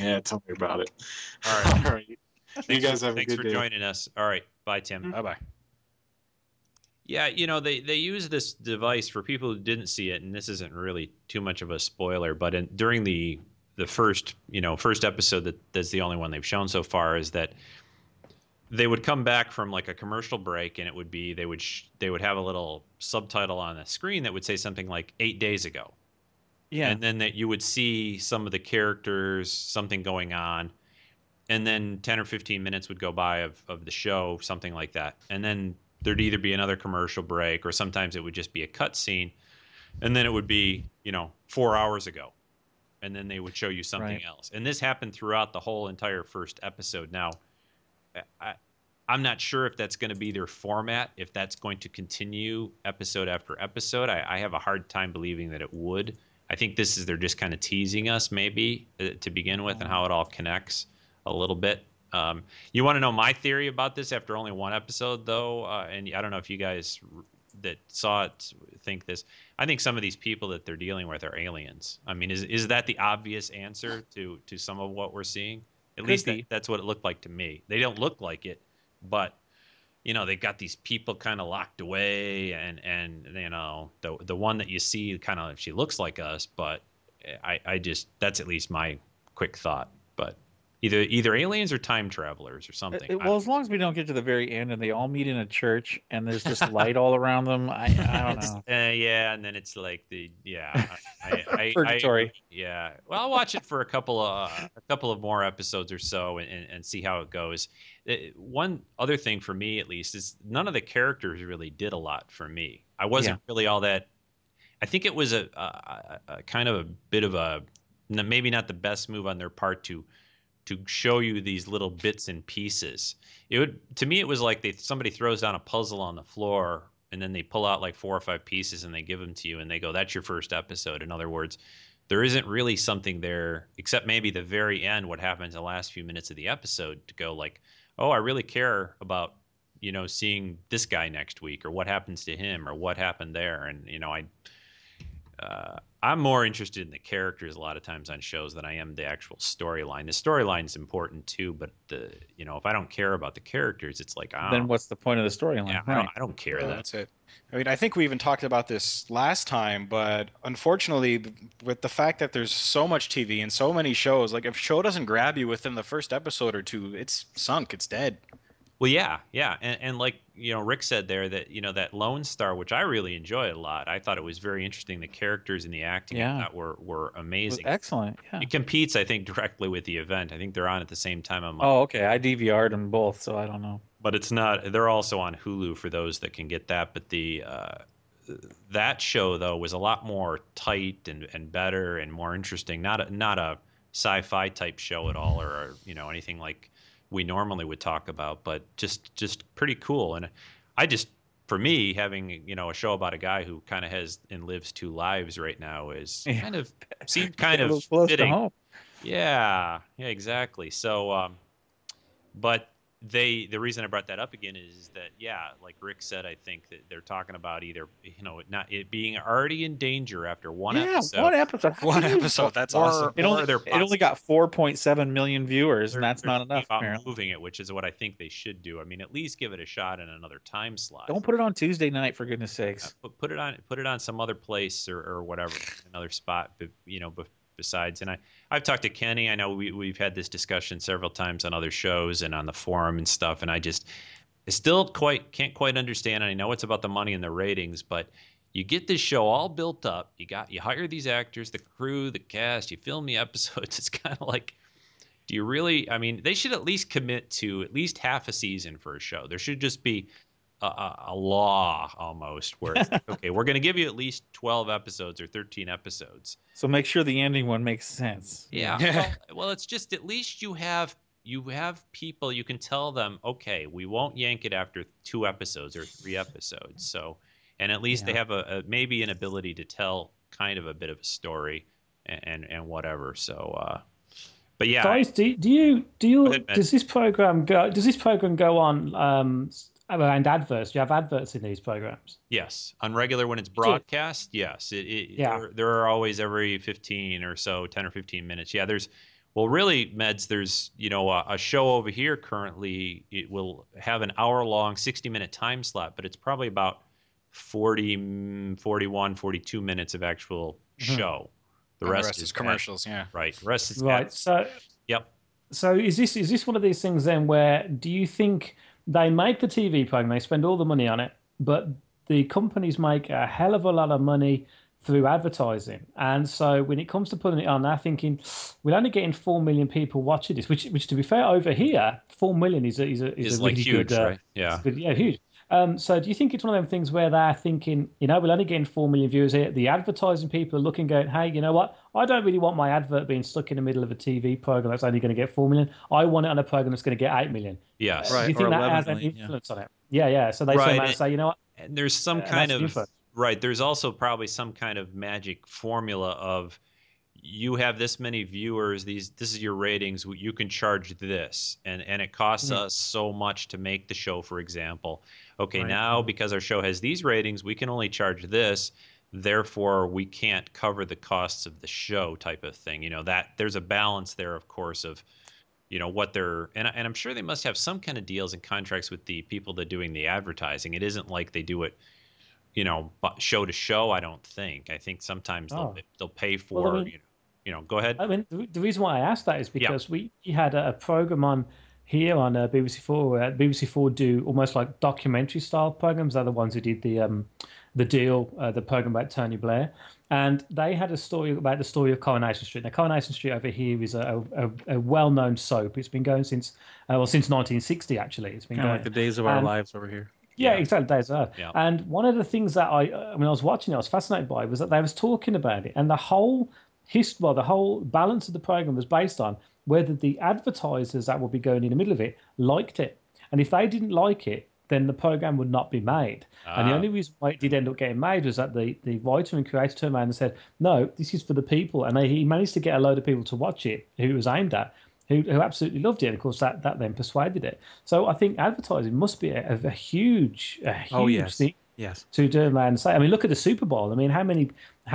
Yeah, tell me about it. All right. All right. You guys have a good day. Thanks for joining us. All right. Bye, Tim. Mm-hmm. Bye-bye. Yeah, they use this device for people who didn't see it, and this isn't really too much of a spoiler, but during the first, first episode that's the only one they've shown so far is that they would come back from like a commercial break and it would be, they would have a little subtitle on the screen that would say something like 8 days ago. Yeah. And then that you would see some of the characters, something going on. And then 10 or 15 minutes would go by of the show, something like that. And then there'd either be another commercial break or sometimes it would just be a cut scene. And then it would be, 4 hours ago. And then they would show you something else. And this happened throughout the whole entire first episode. Now, I'm not sure if that's going to be their format, if that's going to continue episode after episode. I have a hard time believing that it would. I think they're just kind of teasing us maybe to begin with and how it all connects a little bit. You want to know my theory about this after only one episode, though? And I don't know if you guys that saw it think this. I think some of these people that they're dealing with are aliens. I mean, is that the obvious answer to some of what we're seeing? At least that's what it looked like to me. They don't look like it, but you know, they've got these people kind of locked away, and you know, the one that you see kind of, she looks like us, but I just, that's at least my quick thought. But either aliens or time travelers or something. Well, as long as we don't get to the very end and they all meet in a church and there's just light all around them, I don't know. Yeah, and then it's like the purgatory. Yeah, well, I'll watch it for a couple of more episodes or so and see how it goes. One other thing for me, at least, is none of the characters really did a lot for me. I wasn't really all that. I think it was a kind of a bit of a, maybe not the best move on their part to show you these little bits and pieces. It would, to me, it was like somebody throws down a puzzle on the floor and then they pull out like 4 or 5 pieces and they give them to you and they go, that's your first episode. In other words, there isn't really something there, except maybe the very end, what happens in the last few minutes of the episode, to go like, oh, I really care about, you know, seeing this guy next week, or what happens to him, or what happened there. And, you know, I'm more interested in the characters a lot of times on shows than I am the actual storyline. The storyline's important too, but if I don't care about the characters, it's like, then what's the point of the storyline? Yeah, right. I don't care. That's it. I mean, I think we even talked about this last time, but unfortunately, with the fact that there's so much TV and so many shows, like if a show doesn't grab you within the first episode or two, it's sunk, it's dead. Well, yeah, and like, you know, Rick said there that, you know, that Lone Star, which I really enjoyed a lot. I thought it was very interesting. The characters and the acting were amazing. It was excellent. Yeah. It competes, I think, directly with The Event. I think they're on at the same time. Oh, okay. I DVR'd them both, so I don't know. But it's not. They're also on Hulu for those that can get that. But the that show though was a lot more tight and better and more interesting. Not a sci-fi type show at all, or you know, anything like we normally would talk about, but just pretty cool. And I just, for me, having, you know, a show about a guy who kind of has and lives 2 lives right now is kind of seemed kind of close fitting. To home. Yeah, exactly. So, but the reason I brought that up again is that, yeah, like Rick said, I think that they're talking about either, you know, it being already in danger after one episode. Yeah, one episode. That's awesome. It only got 4.7 million viewers, and that's not enough. Apparently, moving it, which is what I think they should do. I mean, at least give it a shot in another time slot. Don't put it on Tuesday night, for goodness sakes. Put it on some other place or whatever, another spot. But, you know, besides, and I've talked to Kenny. I know we've had this discussion several times on other shows and on the forum and stuff, and I still can't quite understand, and I know it's about the money and the ratings, but you get this show all built up, you hire these actors, the crew, the cast, you film the episodes. It's kind of like, do you really, I mean, they should at least commit to at least half a season for a show. There should just be a law almost where it's like, okay, we're going to give you at least 12 episodes or 13 episodes. So make sure the ending one makes sense. Yeah. well, it's just, at least you have people, you can tell them, okay, we won't yank it after 2 episodes or 3 episodes. So, and at least they have maybe an ability to tell kind of a bit of a story and whatever. So, but yeah, guys, does this program go on, and adverts. Do you have adverts in these programs? Yes. On regular, when it's broadcast, yes. There are always every 15 or so, 10 or 15 minutes. Yeah, there's, well, really, Meds, there's, you know, a show over here currently, it will have an hour-long, 60-minute time slot, but it's probably about 40, 41, 42 minutes of actual show. The rest is commercials, yeah. Right. The rest is right. So is this one of these things then where, do you think they make the TV program, they spend all the money on it, but the companies make a hell of a lot of money through advertising? And so when it comes to putting it on, they're thinking, we're only getting 4 million people watching this, which to be fair, over here, 4 million is really like huge, good, right? Yeah. Good, yeah, huge. So do you think it's one of them things where they're thinking, you know, we're only getting 4 million viewers here. The advertising people are looking, going, hey, you know what? I don't really want my advert being stuck in the middle of a TV program that's only going to get 4 million. I want it on a program that's going to get 8 million. Yes. Right. Do you think that has an influence on it? Yeah. So they say, you know what? And there's some kind of influence. Right. There's also probably some kind of magic formula of, you have this many viewers, this is your ratings, you can charge this, and it costs us so much to make the show, for example. Okay, right. Now because our show has these ratings, we can only charge this, therefore we can't cover the costs of the show, type of thing. You know, that there's a balance there, of course, of you know, what they're, and I'm sure they must have some kind of deals and contracts with the people that are doing the advertising. It isn't like they do it, you know, show to show, I don't think. I think sometimes they'll pay for, well, I mean, you know, go ahead. I mean, the reason why I asked that is because we had a program on here on BBC4, where BBC4 do almost like documentary style programs. They're the ones who did the deal, the program about Tony Blair. And they had a story about the story of Coronation Street. Now, Coronation Street over here is a well-known soap. It's been going since 1960, actually. It's been kind of like the days of our lives over here. Yeah, exactly, days of. Yeah. And one of the things that when I was watching it, I was fascinated by, was that they was talking about it, and the whole the whole balance of the program was based on whether the advertisers that would be going in the middle of it liked it, and if they didn't like it, then the program would not be made. And the only reason why it did end up getting made was that the writer and creator turned around and said, no, this is for the people. And he managed to get a load of people to watch it who it was aimed at, who absolutely loved it. And, of course, that then persuaded it. So I think advertising must be a huge thing. Yes. To turn around and say, I mean, look at the Super Bowl. I mean, how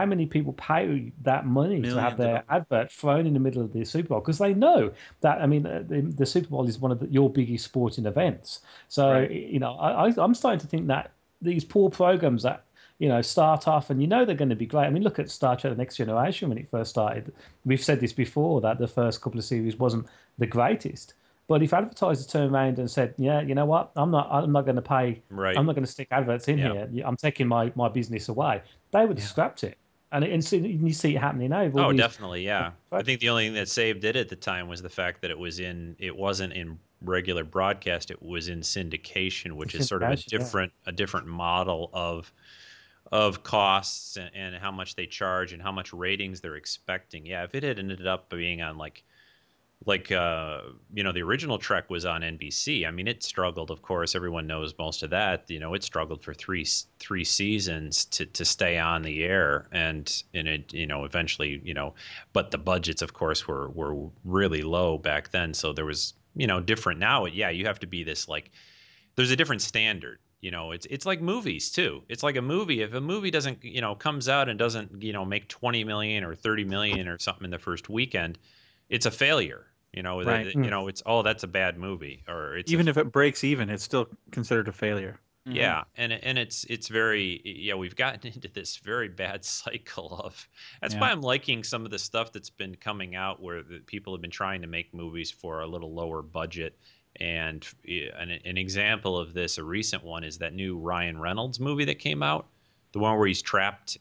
many people pay that money to have their advert thrown in the middle of the Super Bowl? Because they know that, I mean, the Super Bowl is one of your biggest sporting events. So, you know, I'm starting to think that these poor programs that, you know, start off and you know they're going to be great. I mean, look at Star Trek The Next Generation when it first started. We've said this before, that the first couple of series wasn't the greatest. But if advertisers turned around and said, "Yeah, you know what? I'm not going to pay. Right. I'm not going to stick adverts in here. I'm taking my business away," they would have scrapped it. And so you see it happening now. Oh, definitely, yeah. I think the only thing that saved it at the time was the fact that it wasn't in regular broadcast. It was in syndication, which is sort of a different model of costs and how much they charge and how much ratings they're expecting. Yeah, if it had ended up being on like you know, the original Trek was on NBC. I mean, it struggled, of course. Everyone knows most of that. You know, it struggled for three seasons to stay on the air, and it, you know, eventually, you know, but the budgets, of course, were really low back then. So there was, you know, different now. Yeah, you have to be this, like, there's a different standard. You know, it's like movies too. It's like a movie. If a movie doesn't, you know, comes out and doesn't, you know, make 20 million or 30 million or something in the first weekend, it's a failure. You know, you know, it's, oh, that's a bad movie, or it's even if it breaks even, it's still considered a failure. Mm-hmm. Yeah, and it's very we've gotten into this very bad cycle of. That's why I'm liking some of the stuff that's been coming out where the people have been trying to make movies for a little lower budget. And an example of this, a recent one, is that new Ryan Reynolds movie that came out, the one where he's trapped,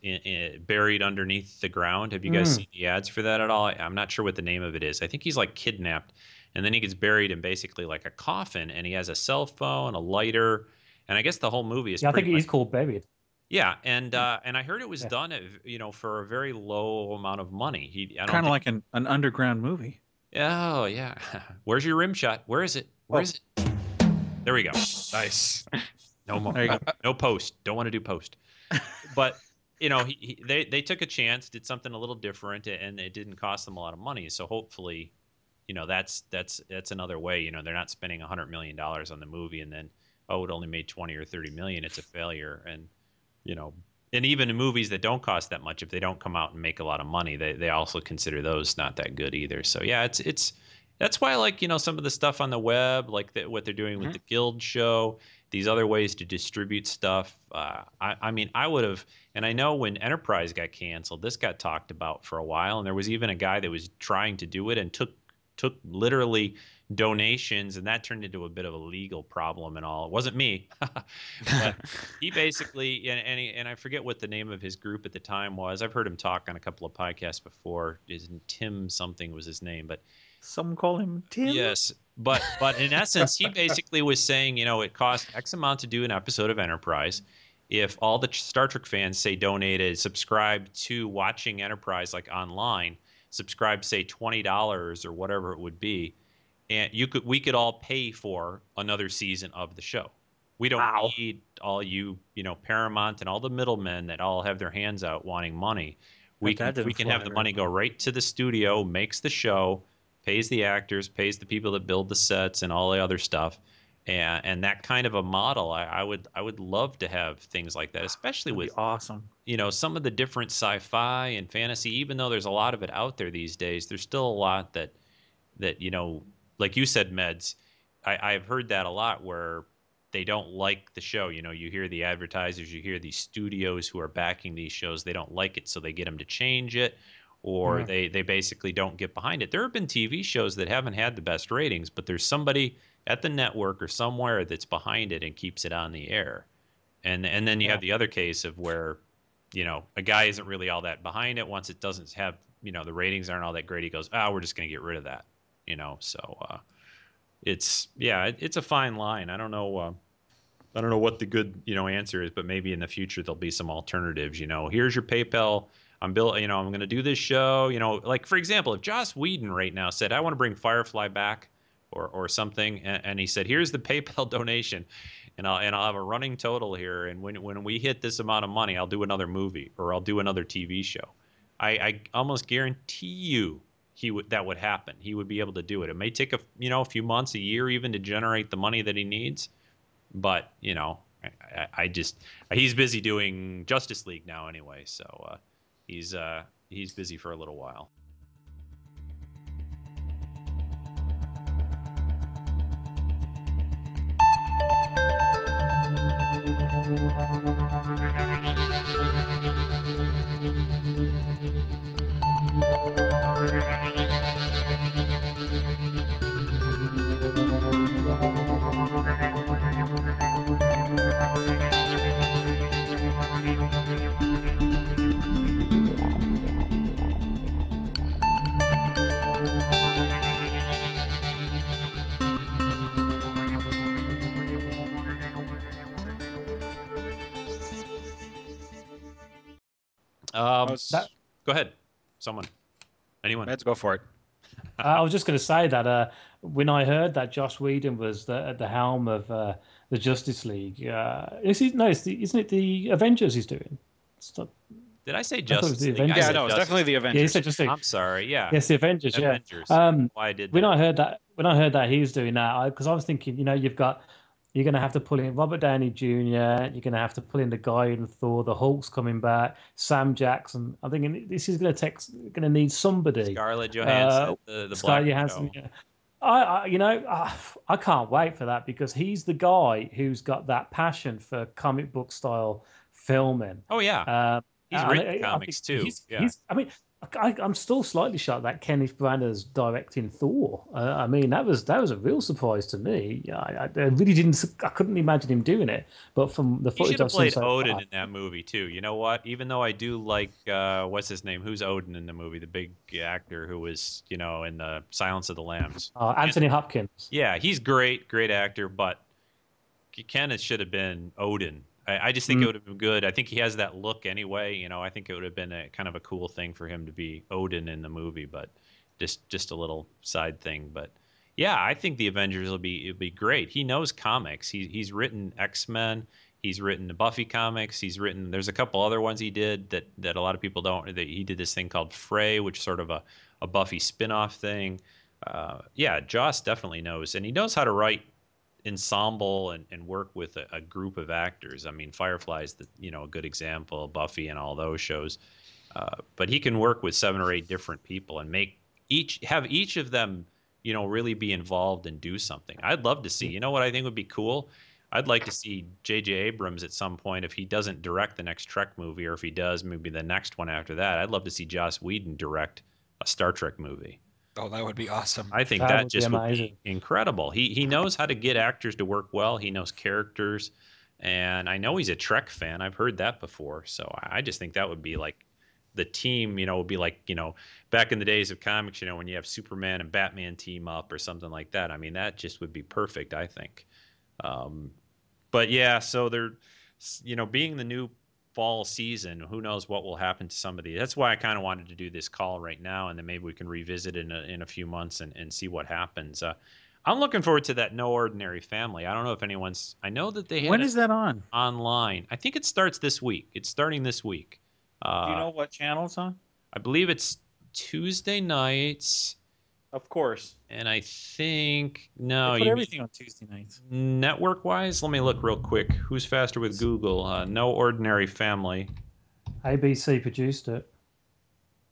buried underneath the ground. Have you guys seen the ads for that at all? I'm not sure what the name of it is. I think he's like kidnapped, and then he gets buried in basically like a coffin, and he has a cell phone, a lighter, and I guess the whole movie is. Yeah, I think he's called Buried. Yeah, and I heard it was done, you know, for a very low amount of money. Kind of like an underground movie. Oh yeah, where's your rim shot? Where is it? Where is it? There we go. Nice. No more. There you go. No post. Don't want to do post. But, you know, they took a chance, did something a little different, and it didn't cost them a lot of money. So hopefully, you know, that's another way. You know, they're not spending $100 million on the movie and then, oh, it only made 20 or 30 million. It's a failure. And, you know, and even in movies that don't cost that much, if they don't come out and make a lot of money, they also consider those not that good either. So, yeah, that's why I like, you know, some of the stuff on the web, like what they're doing with the Guild show, these other ways to distribute stuff. I mean, I would have, and I know when Enterprise got canceled, this got talked about for a while, and there was even a guy that was trying to do it and took literally donations, and that turned into a bit of a legal problem and all. It wasn't me. But he basically, and I forget what the name of his group at the time was. I've heard him talk on a couple of podcasts before. Tim something was his name, but some call him Tim. Yes. But in essence, he basically was saying, you know, it costs X amount to do an episode of Enterprise. If all the Star Trek fans, say, donated, subscribe to watching Enterprise, like online, subscribe, say, $20 or whatever it would be, and we could all pay for another season of the show. We don't need all you know, Paramount and all the middlemen that all have their hands out wanting money. We can have the money go right to the studio, makes the show, pays the actors, pays the people that build the sets and all the other stuff. And that kind of a model, I would love to have things like that, especially with awesome, you know, some of the different sci-fi and fantasy. Even though there's a lot of it out there these days, there's still a lot that, you know, like you said, Meds, I've heard that a lot where they don't like the show. You know, you hear the advertisers, you hear these studios who are backing these shows, they don't like it, so they get them to change it, or they basically don't get behind it. There have been TV shows that haven't had the best ratings, but there's somebody at the network or somewhere that's behind it and keeps it on the air. And then you have the other case of where, you know, a guy isn't really all that behind it. Once it doesn't have, you know, the ratings aren't all that great, he goes, we're just going to get rid of that, you know? So, it's a fine line. I don't know what the good, you know, answer is, but maybe in the future there'll be some alternatives. You know, here's your PayPal. I'm going to do this show. You know, like for example, if Joss Whedon right now said, I want to bring Firefly back or something, and he said, here's the PayPal donation, and I'll have a running total here, and when we hit this amount of money, I'll do another movie or I'll do another TV show. I almost guarantee you. That would happen. He would be able to do it. It may take a few months, a year even, to generate the money that he needs. But, you know, he's busy doing Justice League now anyway. So he's busy for a little while. Go ahead, someone. Anyone? Let's go for it. I was just going to say that when I heard that Joss Whedon was at the helm of the Justice League, isn't it the Avengers he's doing? Did I say Justice League? Yeah, no, it's definitely the Avengers. Yeah, he said Justice League. I'm sorry, yeah. Yes, the Avengers, yeah. Avengers. When I heard that he's doing that, because I was thinking, you know, you're going to have to pull in Robert Downey Jr., you're going to have to pull in the guy in Thor, the Hulk's coming back, Sam Jackson. I'm thinking this is going to need somebody. Scarlett Johansson, the Scarlett Johansson. Yeah. I can't wait for that because he's the guy who's got that passion for comic book style filming. Oh yeah, he's written comics too. I'm still slightly shocked that Kenneth Branagh's directing Thor. That was a real surprise to me. I really didn't. I couldn't imagine him doing it. But from the footage, he should have played Odin in that movie too. You know what? Even though I do like what's his name? Who's Odin in the movie? The big actor who was, you know, in the Silence of the Lambs. Anthony Hopkins. Yeah, he's great actor. But Kenneth should have been Odin. I just think it would have been good. I think he has that look anyway. You know, I think it would have been a kind of a cool thing for him to be Odin in the movie, but just a little side thing. But yeah, I think the Avengers it'll be great. He knows comics. He's written X-Men. He's written the Buffy comics. He's written. There's a couple other ones he did that a lot of people don't. That he did this thing called Frey, which is sort of a Buffy spinoff thing. Joss definitely knows, and he knows how to write ensemble and work with a group of actors. I mean, Firefly's a good example, Buffy and all those shows. But he can work with 7 or 8 different people and make each of them, you know, really be involved and do something. I'd love to see, you know what I think would be cool? I'd like to see J.J. Abrams at some point, if he doesn't direct the next Trek movie, or if he does, maybe the next one after that. I'd love to see Joss Whedon direct a Star Trek movie. Oh, that would be awesome. I think that just would be incredible. He knows how to get actors to work well. He knows characters. And I know he's a Trek fan. I've heard that before. So I just think that would be like the team, you know, would be like, you know, back in the days of comics, you know, when you have Superman and Batman team up or something like that. I mean, that just would be perfect, I think. But yeah, so they're, you know, being the new fall season, who knows what will happen to some of these. That's why I kind of wanted to do this call right now, and then maybe we can revisit in a few months and see what happens. I'm looking forward to that No Ordinary Family. I don't know if anyone's... I know that they had... When is that on? Online. I think it starts this week. It's starting this week. Do you know what channel it's on? I believe it's Tuesday nights. Of course. And I think... No, you put everything on Tuesday nights. Network-wise? Let me look real quick. Who's faster with Google? No Ordinary Family. ABC produced it.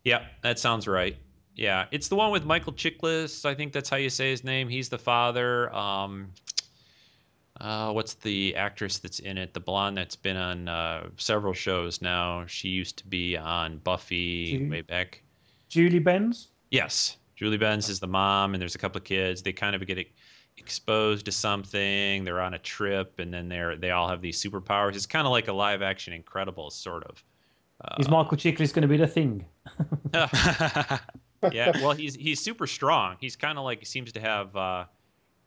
Yeah, that sounds right. Yeah, it's the one with Michael Chiklis. I think that's how you say his name. He's the father. What's the actress that's in it? The blonde that's been on several shows now. She used to be on Buffy way back. Julie Benz? Yes. Julie Benz is the mom, and there's a couple of kids. They kind of get exposed to something. They're on a trip, and then they all have these superpowers. It's kind of like a live-action Incredibles, sort of. Is Michael Chiklis going to be the Thing? Yeah, well, he's super strong. He's kind of like, seems to have...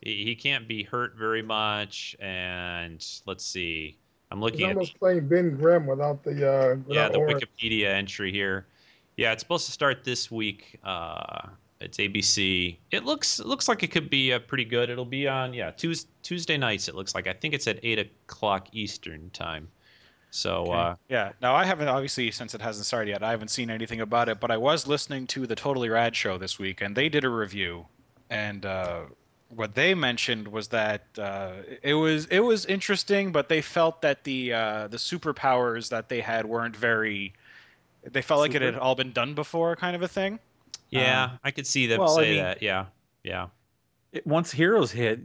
he can't be hurt very much, and let's see. I'm looking at... He's almost playing Ben Grimm without the... the Wikipedia entry here. Yeah, it's supposed to start this week. It's ABC. It looks like it could be pretty good. It'll be on, Tuesday nights, it looks like. I think it's at 8 o'clock Eastern time. So okay. Now I haven't, obviously, since it hasn't started yet, I haven't seen anything about it, but I was listening to the Totally Rad show this week, and they did a review, and... what they mentioned was that it was interesting, but they felt that the superpowers that they had weren't very. They felt like it had all been done before, kind of a thing. Yeah, I could see them that. Yeah. Once Heroes hit,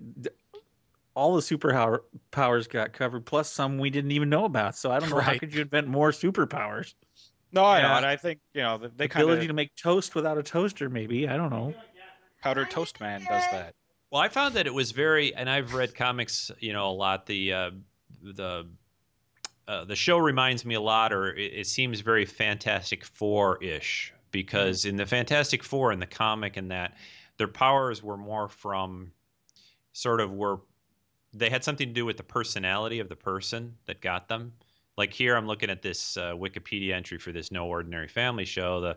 all the superpowers got covered, plus some we didn't even know about. So I don't know how could you invent more superpowers. No, I know, and I think they kind of ability to make toast without a toaster. Maybe I don't know. Powdered Toast Man does that. Well, I found that it was very, and I've read comics, a lot. The show reminds me a lot, or it seems very Fantastic Four-ish, because in the Fantastic Four in the comic, and that their powers were more from they had something to do with the personality of the person that got them. Like here, I'm looking at this Wikipedia entry for this No Ordinary Family show. The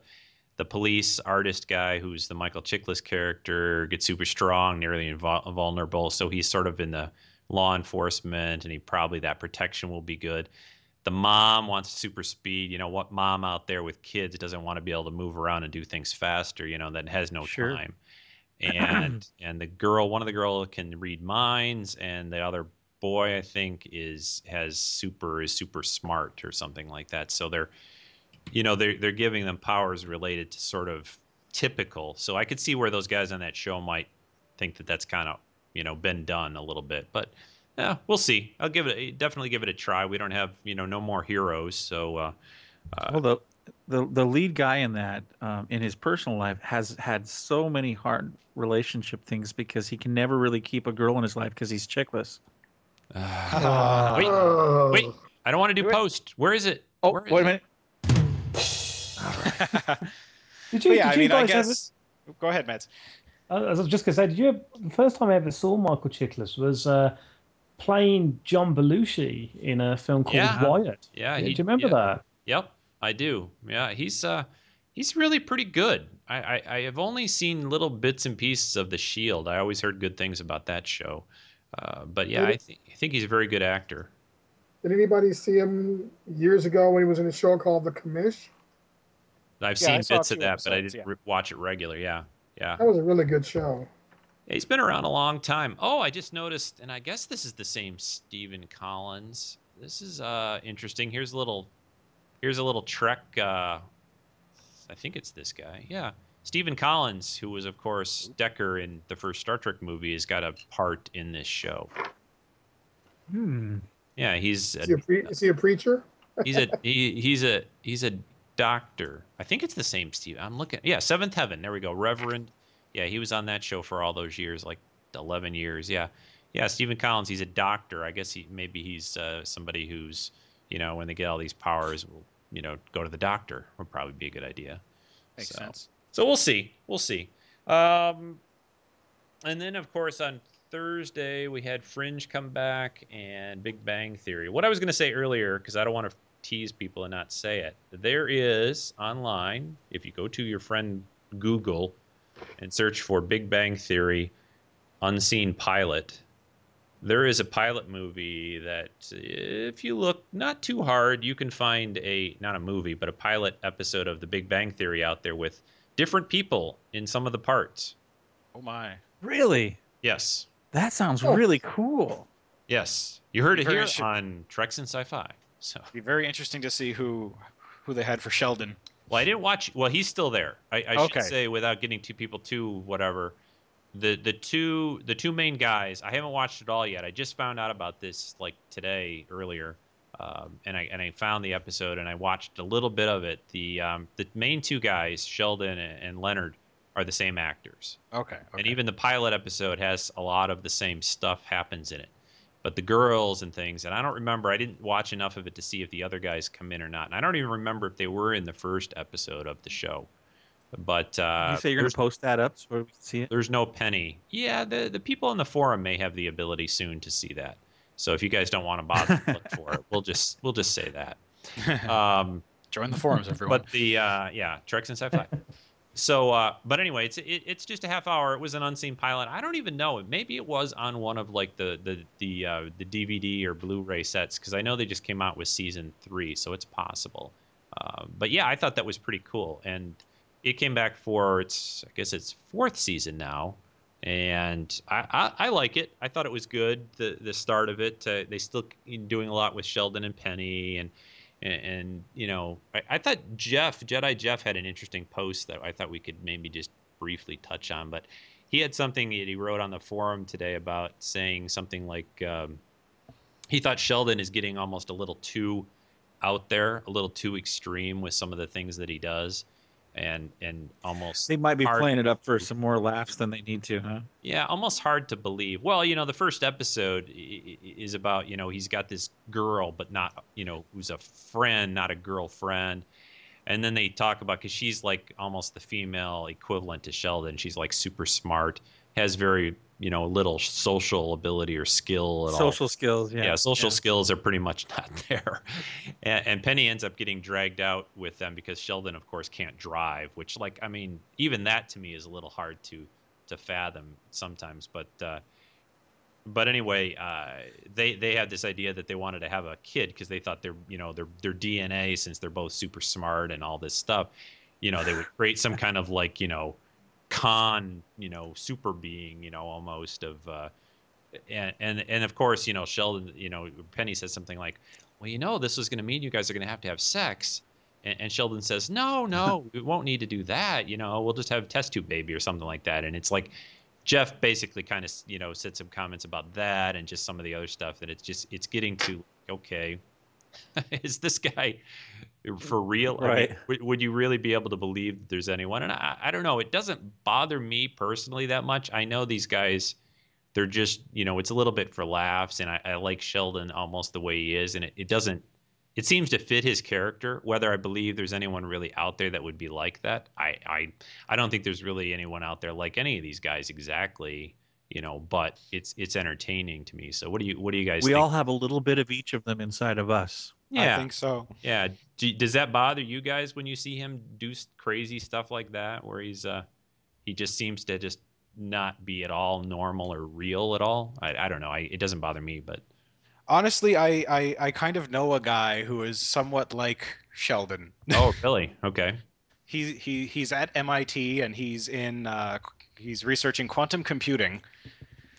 police artist guy, who's the Michael Chiklis character, gets super strong, nearly invulnerable. So he's sort of in the law enforcement, and that protection will be good. The mom wants super speed. What mom out there with kids doesn't want to be able to move around and do things faster? That has no time. And the girl, one of the girls can read minds, and the other boy, I think, is super smart or something like that. So they're giving them powers related to sort of typical. So I could see where those guys on that show might think that that's kind of, been done a little bit. But we'll see. I'll definitely give it a try. We don't have, no more heroes. So the lead guy in that, in his personal life, has had so many hard relationship things because he can never really keep a girl in his life because he's Chiklis. Wait, I don't want to do post. Where is it? Oh, wait a minute. Go ahead, Mads. I was just going to say, the first time I ever saw Michael Chiklis was playing John Belushi in a film called Wyatt. Do you remember that? Yep, I do. Yeah, he's really pretty good. I have only seen little bits and pieces of The Shield. I always heard good things about that show. But yeah, I think he's a very good actor. Did anybody see him years ago when he was in a show called The Commish? I've seen bits of that, but I didn't watch it regular. Yeah. That was a really good show. Yeah, he's been around a long time. Oh, I just noticed, and I guess this is the same Stephen Collins. This is interesting. Here's a little Trek. I think it's this guy. Yeah, Stephen Collins, who was, of course, Decker in the first Star Trek movie, has got a part in this show. Yeah, is he a preacher? He's a doctor. I think it's the same Steve. I'm looking. Yeah, Seventh Heaven. There we go. Reverend. Yeah, he was on that show for all those years, like 11 years. Yeah. Stephen Collins. He's a doctor. I guess he's somebody who's, when they get all these powers, will go to the doctor. Would probably be a good idea. Makes sense. So we'll see. And then of course on Thursday we had Fringe come back and Big Bang Theory. What I was going to say earlier, because I don't want to tease people and not say it. There is online, if you go to your friend Google and search for Big Bang Theory Unseen Pilot, there is a pilot movie that, if you look not too hard, you can find not a movie, but a pilot episode of the Big Bang Theory out there with different people in some of the parts. Oh my. Really? Yes. That sounds really cool. Yes. You heard it here on Treks in Sci-Fi. So it'd be very interesting to see who they had for Sheldon. Well, I didn't watch. Well, he's still there. I should say, without getting two people too whatever. The two main guys. I haven't watched it all yet. I just found out about this like today earlier, and I found the episode and I watched a little bit of it. The main two guys, Sheldon and Leonard, are the same actors. Okay. And even the pilot episode has a lot of the same stuff happens in it. But the girls and things, and I don't remember. I didn't watch enough of it to see if the other guys come in or not. And I don't even remember if they were in the first episode of the show. But you say you're going to post that up so we can see it? There's no Penny. Yeah, the people on the forum may have the ability soon to see that. So if you guys don't want to bother to look for it, we'll just say that. Join the forums, everyone. But Treks in Sci-Fi. So, but anyway, it's just a half hour. It was an unseen pilot. I don't even know. Maybe it was on one of like the DVD or Blu-ray sets because I know they just came out with season 3, so it's possible. But yeah, I thought that was pretty cool, and it came back for its 4th season now, and I like it. I thought it was good. The start of it, they still doing a lot with Sheldon and Penny and. And you know, I thought Jedi Jeff had an interesting post that I thought we could maybe just briefly touch on. But he had something that he wrote on the forum today about saying something like he thought Sheldon is getting almost a little too out there, a little too extreme with some of the things that he does, and almost they might be playing it up for some more laughs than they need to, huh? Yeah, almost hard to believe. Well, you know, the first episode is about, you know, he's got this girl, but not, you know, who's a friend, not a girlfriend. And then they talk about, because she's like almost the female equivalent to Sheldon. She's like super smart, has very, you know, little social ability or skill at all. Social skills, yeah. Yeah, social skills are pretty much not there. And Penny ends up getting dragged out with them because Sheldon, of course, can't drive, which, like, I mean, even that to me is a little hard to fathom sometimes. But anyway, they had this idea that they wanted to have a kid because they thought their DNA, since they're both super smart and all this stuff, you know, they would create some kind of like, you know, con, you know, super being, you know, almost of and of course, you know, Sheldon, you know, Penny says something like, well, you know, this is going to mean you guys are going to have sex, and Sheldon says, no we won't need to do that, you know, we'll just have a test tube baby or something like that. And it's like Jeff basically kind of, you know, said some comments about that and just some of the other stuff that it's getting to, okay, is this guy for real? Right. I mean, would you really be able to believe that there's anyone? And I don't know. It doesn't bother me personally that much. I know these guys, they're just, you know, it's a little bit for laughs. And I like Sheldon almost the way he is. And it seems to fit his character. Whether I believe there's anyone really out there that would be like that, I don't think there's really anyone out there like any of these guys exactly. You know, but it's entertaining to me. So what do you guys think? We all have a little bit of each of them inside of us. Yeah. I think so. Yeah. Does that bother you guys when you see him do crazy stuff like that, where he's he just seems to just not be at all normal or real at all? I don't know. It doesn't bother me, but honestly, I kind of know a guy who is somewhat like Sheldon. Oh, really? Okay. He's at MIT and he's in he's researching quantum computing.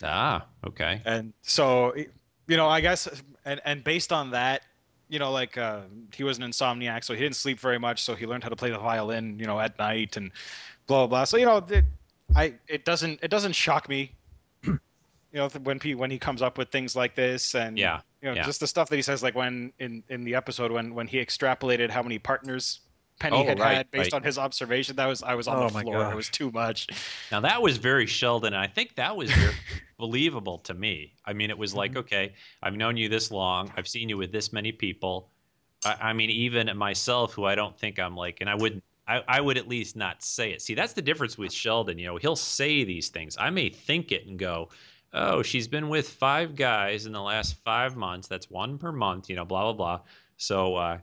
Ah, okay. And so, you know, I guess, and based on that, you know, like he was an insomniac, so he didn't sleep very much. So he learned how to play the violin, you know, at night and blah, blah, blah. So, you know, it doesn't shock me, you know, when he comes up with things like this. And, yeah, you know, just the stuff that he says, like when in the episode when he extrapolated how many partners Penny had based on his observation, I was on the floor. Gosh. It was too much. Now that was very Sheldon, and I think that was very believable to me. I mean, it was like, okay, I've known you this long, I've seen you with this many people. I mean, even myself, who I don't think I'm like, and I would at least not say it. See, that's the difference with Sheldon. You know, he'll say these things. I may think it and go, oh, she's been with 5 guys in the last 5 months. That's 1 per month. You know, blah blah blah. So.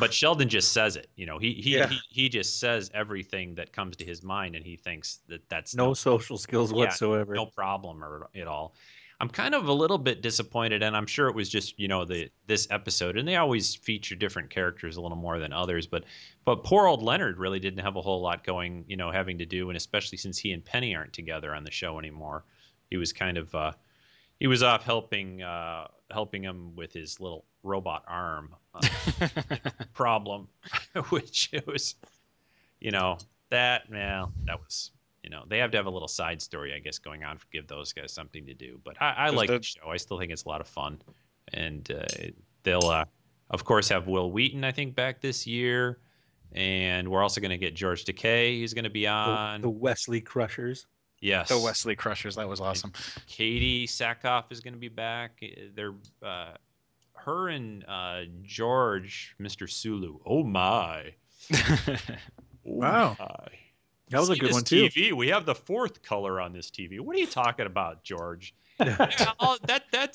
But Sheldon just says it, you know, he just says everything that comes to his mind, and he thinks that that's no social skills whatsoever, no problem at all. I'm kind of a little bit disappointed, and I'm sure it was just, you know, this episode, and they always feature different characters a little more than others, but poor old Leonard really didn't have a whole lot going, you know, having to do, and especially since he and Penny aren't together on the show anymore, he was kind of he was off helping him with his little robot arm problem, which it was you know, that was, you know, they have to have a little side story, I guess, going on to give those guys something to do. But I like the show. I still think it's a lot of fun. And they'll, of course, have Will Wheaton, I think, back this year. And we're also going to get George Takei. He's going to be on. The Wesley Crushers. Yes. The Wesley Crushers. That was awesome. And Katie Sackhoff is going to be back. They're her and George, Mr. Sulu. Oh, my. Wow. My. That was a good one, too. TV. We have the fourth color on this TV. What are you talking about, George? That's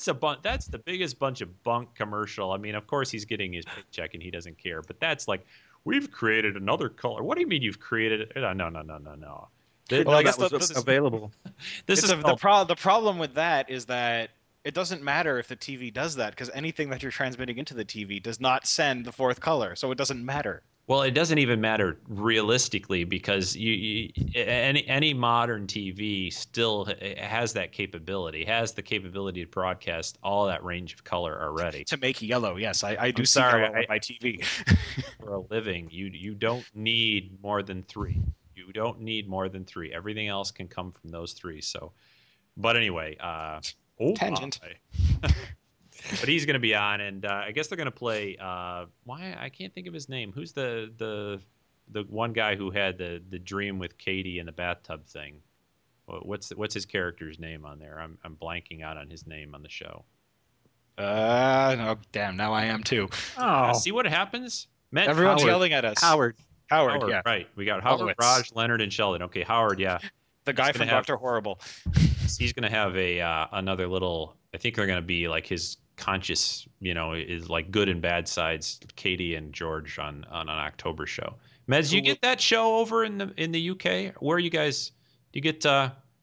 the biggest bunch of bunk commercial. I mean, of course, he's getting his paycheck and he doesn't care. But that's like, we've created another color. What do you mean you've created? No. Well, I guess that's available. This is the problem with that is that it doesn't matter if the TV does that, because anything that you're transmitting into the TV does not send the fourth color, so it doesn't matter. Well, it doesn't even matter realistically, because any modern TV still has that capability, has the capability to broadcast all that range of color already. To make yellow, yes. I do see yellow on my TV. For a living, you don't need more than three. You don't need more than three. Everything else can come from those three. So, but anyway, tangent. But he's going to be on, and I guess they're going to play. Why I can't think of his name. Who's the one guy who had the dream with Katie in the bathtub thing? What's his character's name on there? I'm blanking out on his name on the show. No, damn, now I am too. Oh, see what happens? Everyone's yelling at us. Howard, yeah, right. We got Howard, Raj, Leonard, and Sheldon. Okay, Howard, yeah, the guy from Doctor Horrible. He's going to have a another little. I think they're going to be like his conscious, you know, is like good and bad sides, Katie and George on an October show. Mez, you get that show over in the UK? Where are you guys? Do you get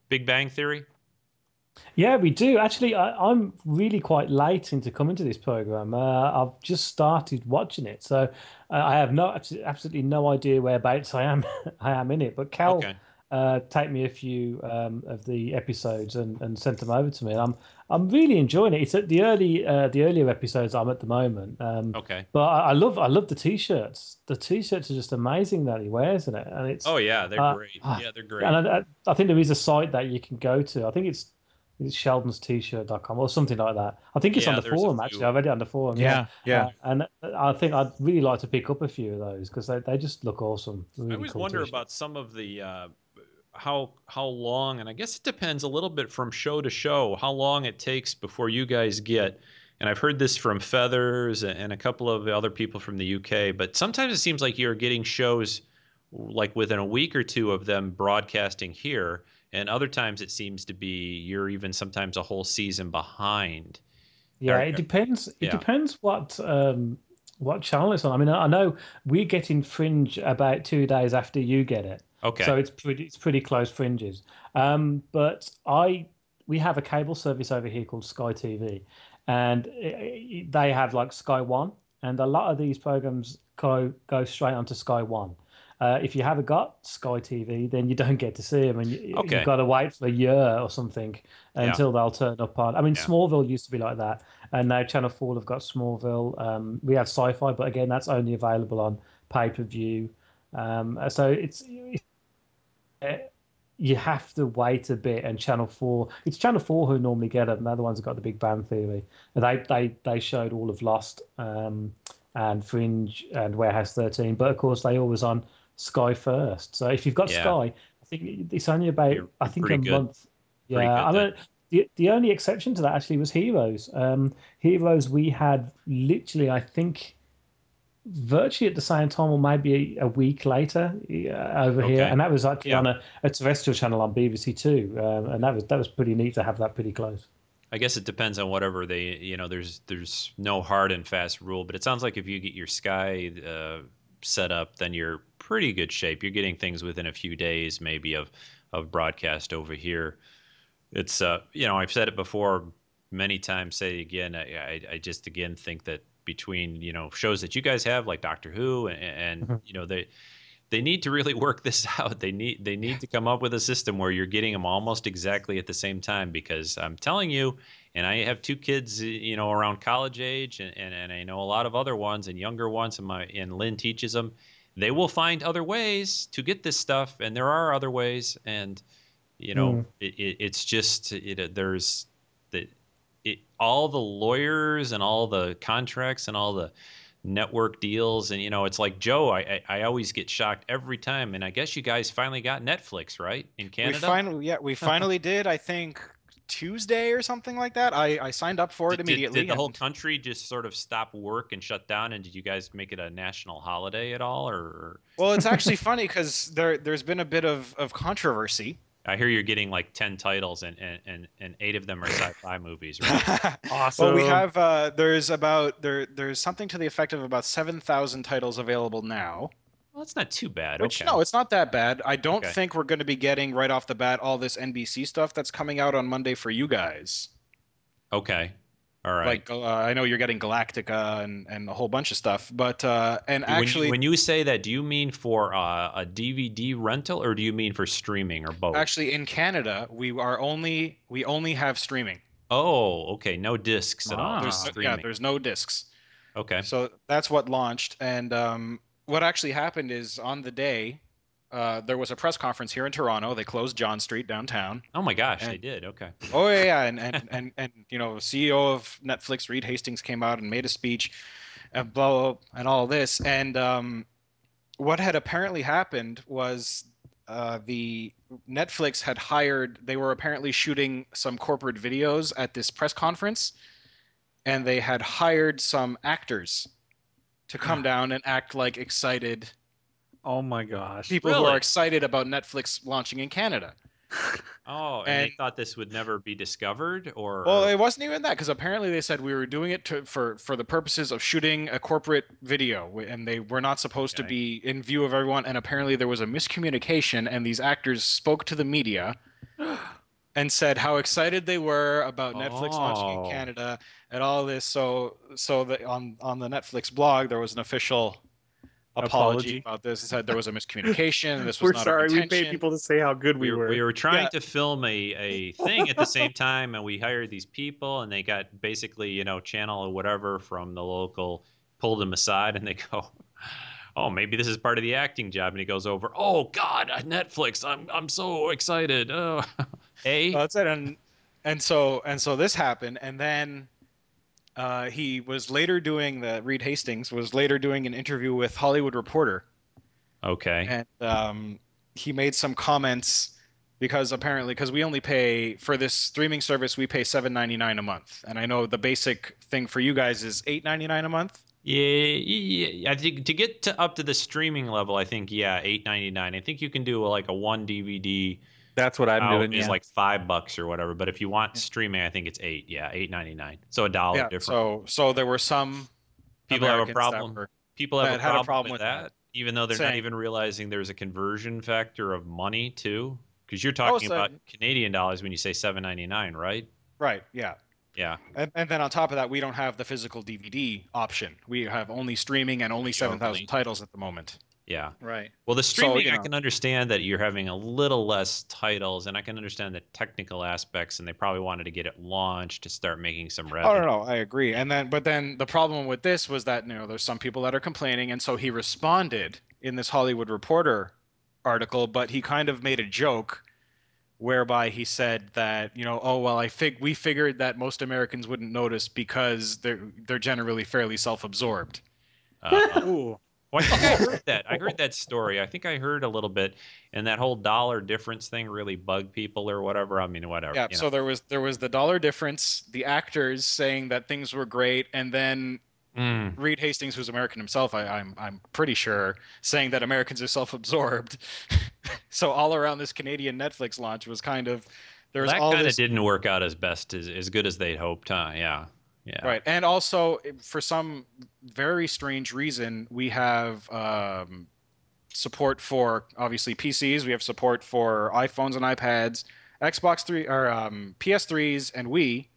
Big Bang Theory? Yeah, we do. Actually, I'm really quite late into coming to this program. I've just started watching it, so I have absolutely no idea whereabouts I am in it. But Cal taped me a few of the episodes and sent them over to me. I'm really enjoying it. It's at the earlier episodes I'm at the moment. But I love the T-shirts. The T-shirts are just amazing that he wears in it, and it's they're great. Yeah, they're great. And I think there is a site that you can go to. I think it's sheldonsttshirt.com or something like that. I think it's on the forum actually. I've read it on the forum. And I think I'd really like to pick up a few of those because they just look awesome. Really I always cool wonder t-shirts. About some of the. How long, and I guess it depends a little bit from show to show, how long it takes before you guys get, and I've heard this from Feathers and a couple of other people from the UK, but sometimes it seems like you're getting shows like within a week or two of them broadcasting here, and other times it seems to be you're even sometimes a whole season behind. Yeah, it depends. It depends what channel it's on. I mean, I know we're getting Fringe about 2 days after you get it. Okay. So it's pretty close fringes. But we have a cable service over here called Sky TV, and they have like Sky One, and a lot of these programs go straight onto Sky One. If you haven't got Sky TV, then you don't get to see them, and you've got to wait for a year or something until they'll turn up on. I mean, Smallville used to be like that, and now Channel 4 have got Smallville. We have Sci-Fi, but again, that's only available on pay-per-view. So you have to wait a bit, and Channel 4, it's Channel 4 who normally get it, and they're the ones who got the Big Bang Theory. They showed all of Lost and Fringe and Warehouse 13, but of course they always on Sky first. So if you've got Sky, I think it's only about a month. Yeah, I mean the only exception to that actually was Heroes. Heroes we had literally I think virtually at the same time or maybe a week later over here, and that was actually on a terrestrial channel on BBC 2, and that was pretty neat to have that pretty close. I guess it depends on whatever they, you know, there's no hard and fast rule, but it sounds like if you get your Sky set up, then you're pretty good shape. You're getting things within a few days maybe of broadcast over here. It's you know, I've said it before many times, say it again, I just again think that between, you know, shows that you guys have like Doctor Who and you know, they need to really work this out. They need to come up with a system where you're getting them almost exactly at the same time, because I'm telling you, and I have two kids, you know, around college age, and I know a lot of other ones and younger ones, and Lynn teaches them, they will find other ways to get this stuff, and there are other ways. And you know, all the lawyers and all the contracts and all the network deals, and you know, it's like, Joe, I always get shocked every time. And I guess you guys finally got Netflix, right, in Canada? We finally did. I think Tuesday or something like that. I signed up for it immediately. Did the whole country just sort of stop work and shut down? And did you guys make it a national holiday at all? Or well, it's actually funny because there's been a bit of controversy. I hear you're getting like 10 titles, and 8 of them are sci-fi movies, right? Awesome. Well, we have there's something to the effect of about 7,000 titles available now. Well, that's not too bad. Which, okay. No, it's not that bad. I don't think we're going to be getting right off the bat all this NBC stuff that's coming out on Monday for you guys. Okay. All right. Like, I know you're getting Galactica and a whole bunch of stuff, but when you say that, do you mean for a DVD rental, or do you mean for streaming, or both? Actually, in Canada, we only have streaming. Oh, okay. No discs at all. There's no discs. Okay. So that's what launched, and what actually happened is on the day, there was a press conference here in Toronto. They closed John Street downtown. Oh my gosh, they did. Okay. Oh yeah, and you know, CEO of Netflix Reed Hastings came out and made a speech, and blah, blah, and all this. And what had apparently happened was the Netflix had hired. They were apparently shooting some corporate videos at this press conference, and they had hired some actors to come down and act like excited. Oh my gosh. People who are excited about Netflix launching in Canada. Oh, and they thought this would never be discovered? Or well, it wasn't even that, because apparently they said we were doing it for the purposes of shooting a corporate video, and they were not supposed to be in view of everyone, and apparently there was a miscommunication, and these actors spoke to the media and said how excited they were about Netflix launching in Canada and all this. So on the Netflix blog, there was an official apology about this. It said there was a miscommunication. This was not our intention. We paid people to say how good we were. We were trying to film a thing at the same time, and we hired these people, and they got basically, you know, Channel or whatever from the local pulled them aside, and they go, "Oh, maybe this is part of the acting job." And he goes over, "Oh God, Netflix! I'm so excited." Oh, well, that's it. And so this happened, and then. He was later doing Reed Hastings was later doing an interview with Hollywood Reporter. Okay. And he made some comments because we only pay for this streaming service, we pay $7.99 a month, and I know the basic thing for you guys is $8.99 a month. Yeah, I think to get up to the streaming level, I think $8.99. I think you can do like a one DVD. That's what I'm doing. It's like $5 or whatever. But if you want streaming, I think it's $8. Yeah, $8.99. So $1 difference. So there were some people Americans have a problem. People have a problem with that, even though they're not even realizing there's a conversion factor of money too. Because you're talking about Canadian dollars when you say $7.99, right? Right. Yeah. Yeah. And then on top of that, we don't have the physical DVD option. We have only streaming and only 7,000 titles at the moment. Yeah. Right. Well, the streaming, I can understand that you're having a little less titles, and I can understand the technical aspects, and they probably wanted to get it launched to start making some revenue. Oh, no, I agree. But then the problem with this was that, you know, there's some people that are complaining, and so he responded in this Hollywood Reporter article, but he kind of made a joke whereby he said that, you know, oh, well, we figured that most Americans wouldn't notice because they're generally fairly self-absorbed. Ooh. Well, I think I heard that. I heard that story. I think I heard a little bit, and that whole dollar difference thing really bugged people or whatever. I mean, whatever. Yeah. So there was the dollar difference. The actors saying that things were great, and then Reed Hastings, who's American himself, I'm pretty sure, saying that Americans are self-absorbed. So all around this Canadian Netflix launch was kind of didn't work out as best as good as they'd hoped, huh? Yeah. Yeah. Right, and also for some very strange reason, we have support for obviously PCs. We have support for iPhones and iPads, Xbox 3 or PS3s, and Wii,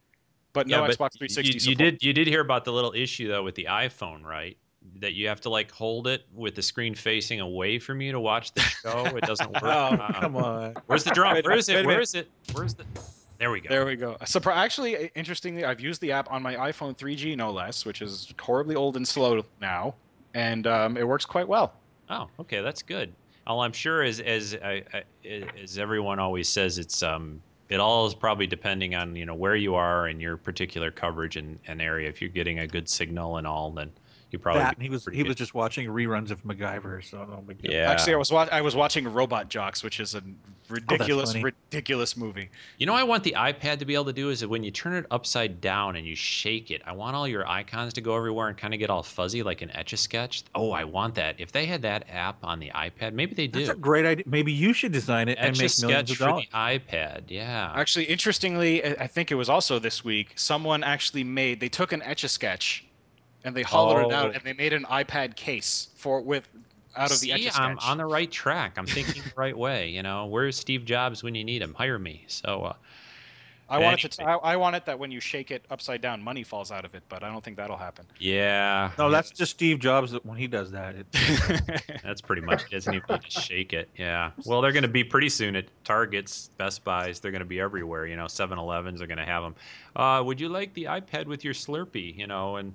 but no Xbox 360 support. You did hear about the little issue though with the iPhone, right? That you have to like hold it with the screen facing away from you to watch the show. It doesn't work. Oh, come on! Where's the drum? Where is it? Where is it? Where's the? There we go. Actually, interestingly, I've used the app on my iPhone 3G, no less, which is horribly old and slow now, and it works quite well. Oh, okay, that's good. Well, I'm sure as everyone always says, it's it all is probably depending on where you are and your particular coverage and area. If you're getting a good signal and all, then you probably he was just watching reruns of MacGyver. So no big deal. Yeah, actually, I was watching Robot Jocks, which is a ridiculous movie. You know, I want the iPad to be able to do is that when you turn it upside down and you shake it, I want all your icons to go everywhere and kind of get all fuzzy like an Etch-a-Sketch. Oh, I want that. If they had that app on the iPad, maybe they do. That's a great idea. Maybe you should design it and make millions of dollars. Etch-a-Sketch for the iPad, yeah. Actually, interestingly, I think it was also this week, someone actually made, they took an Etch-a-Sketch and they hollowed it out and they made an iPad case for with out of the Etch-a-Sketch. I'm on the right track. I'm thinking the right way. You know, where's Steve Jobs when you need him? Hire me. So I want it that when you shake it upside down, money falls out of it. But I don't think that'll happen. Yeah. No, that's just Steve Jobs when he does that. That's pretty much. He doesn't even just shake it. Yeah. Well, they're going to be pretty soon at Targets, Best Buys. They're going to be everywhere. You know, 7-Elevens are going to have them. Would you like the iPad with your Slurpee? You know, and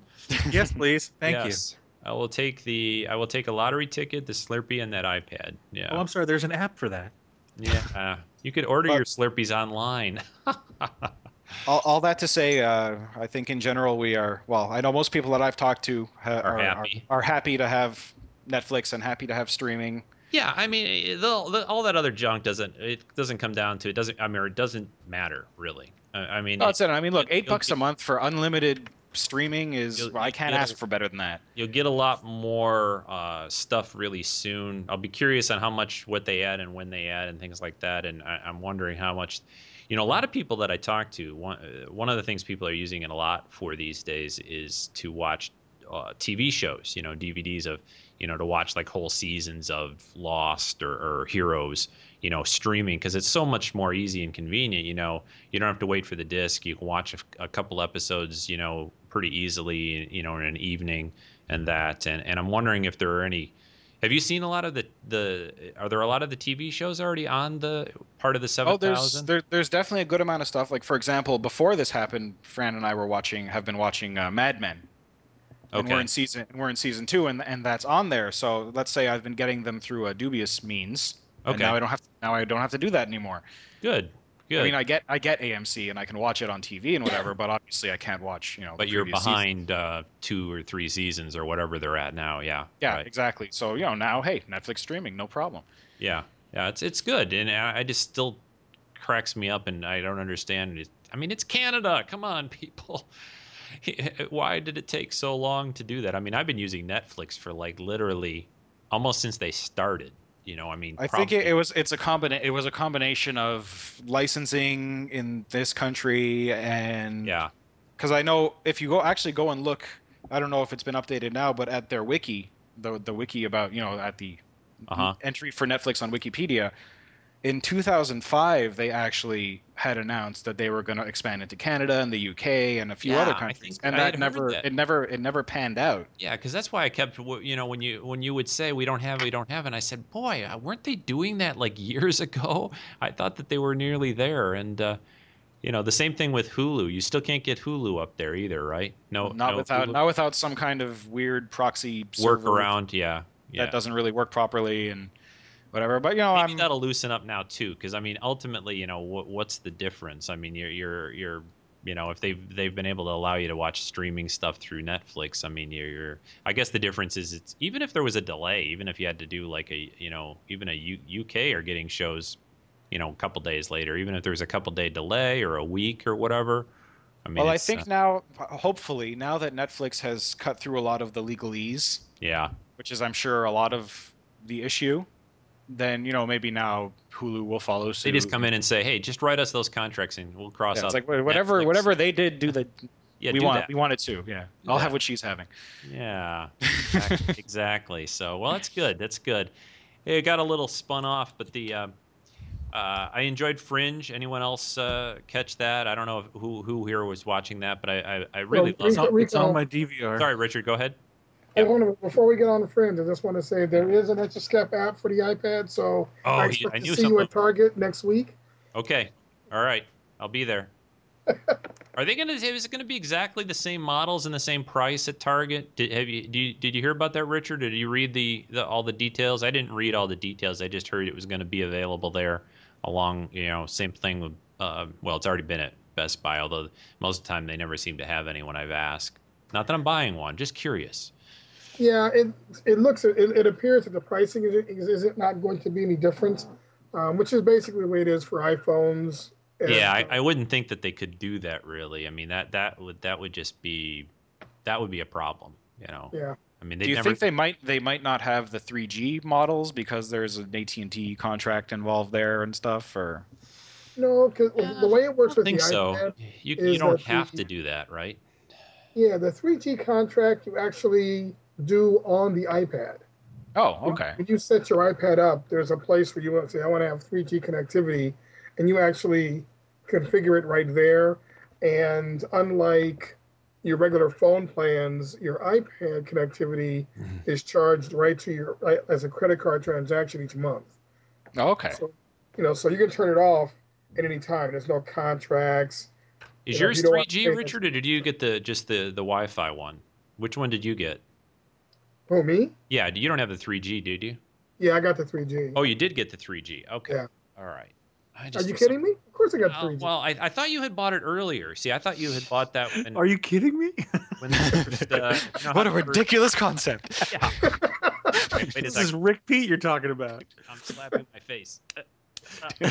yes, please. Thank you. I will take a lottery ticket, the Slurpee, and that iPad. Yeah. Oh, I'm sorry. There's an app for that. Yeah. You could order your Slurpees online. all that to say, I think in general we are. Well, I know most people that I've talked to are happy to have Netflix and happy to have streaming. Yeah, I mean, all that other junk doesn't come down to it. It doesn't matter really. I mean, that's it. I mean, look, $8 a month for unlimited streaming is, well, I can't ask for better than that. You'll get a lot more stuff really soon. I'll be curious on how much, what they add and when they add and things like that. And I'm wondering how much, a lot of people that I talk to, one of the things people are using it a lot for these days is to watch TV shows, DVDs of, to watch like whole seasons of Lost or Heroes, streaming, because it's so much more easy and convenient. You don't have to wait for the disc. You can watch a couple episodes, pretty easily, in an evening and that. And I'm wondering if there are any. Have you seen a lot of the TV shows already on the part of the 7,000? Oh, there's definitely a good amount of stuff. Like, for example, before this happened, Fran and I have been watching Mad Men. Okay. And we're in season two, and that's on there. So let's say I've been getting them through a dubious means. Okay. And now I don't have to do that anymore. Good. I mean, I get AMC and I can watch it on TV and whatever, but obviously I can't watch, But you're behind 2 or 3 seasons or whatever they're at now, yeah. Yeah, right. Exactly. So, now, hey, Netflix streaming, no problem. Yeah. Yeah, it's good, and I just still cracks me up and I don't understand it. I mean, it's Canada. Come on, people. Why did it take so long to do that? I mean, I've been using Netflix for like literally almost since they started. I think it was a combination of licensing in this country and yeah, because I know if you go and look, I don't know if it's been updated now, but at their wiki, the wiki about at the entry for Netflix on Wikipedia in 2005, they actually had announced that they were going to expand into Canada and the UK and a few other countries, and it never panned out. Yeah, because that's why I kept, when you would say we don't have, and I said, boy, weren't they doing that like years ago? I thought that they were nearly there, and the same thing with Hulu. You still can't get Hulu up there either, right? No, not without some kind of weird proxy workaround. Yeah, that doesn't really work properly and whatever, but maybe that'll loosen up now too, because I mean, ultimately, what's the difference? I mean, you're if they've been able to allow you to watch streaming stuff through Netflix, I mean, I guess the difference is it's even if there was a delay, even if you had to do like even a UK are getting shows, a couple days later, even if there's a couple day delay or a week or whatever. I mean, well, I think now, hopefully, now that Netflix has cut through a lot of the legalese, yeah, which is I'm sure a lot of the issue. Then maybe now Hulu will follow suit. They just come in and say, "Hey, just write us those contracts, and we'll cross out." It's like whatever they did, do the. Yeah, we want it too. Yeah, I'll have what she's having. Yeah, exactly. So that's good. That's good. It got a little spun off, but the I enjoyed Fringe. Anyone else catch that? I don't know who here was watching that, but I really love it. It's on my DVR. Sorry, Richard. Go ahead. Yep. Before we get on to Fringe, I just want to say there is an Etch-a-Sketch app for the iPad, so I expect to see you at Target next week. Okay. All right. I'll be there. Are they gonna? Is it gonna be exactly the same models and the same price at Target? Did you hear about that, Richard? Did you read all the details? I didn't read all the details. I just heard it was going to be available there. Same thing with. Well, it's already been at Best Buy. Although most of the time they never seem to have anyone I've asked. Not that I'm buying one. Just curious. Yeah, it appears that the pricing is not going to be any different, which is basically the way it is for iPhones. Yeah, I wouldn't think that they could do that, really. I mean, that would be a problem, you know. Yeah. I mean, do you think they might not have the 3G models because there's an AT&T contract involved there and stuff, or? No, because the way it works with the iPad, so. You don't have to do that, right? Yeah, the 3G contract you actually do on the iPad. Oh, okay. When you set your iPad up, there's a place where you want to say, I want to have 3G connectivity. And you actually configure it right there. And unlike your regular phone plans, your iPad connectivity is charged right to your as a credit card transaction each month. Oh, okay. So, so you can turn it off at any time. There's no contracts. Is yours 3G, Richard, or did you get just the Wi-Fi one? Which one did you get? Oh, me? Yeah, you don't have the 3G, did you? Yeah, I got the 3G. Oh, you did get the 3G. Okay. Yeah. All right. Are you kidding me? Of course I got 3G. Well, I thought you had bought it earlier. See, I thought you had bought that. When, are you kidding me? When first, what a ridiculous concept. Yeah. Wait, this is Rick Peat you're talking about. I'm slapping my face.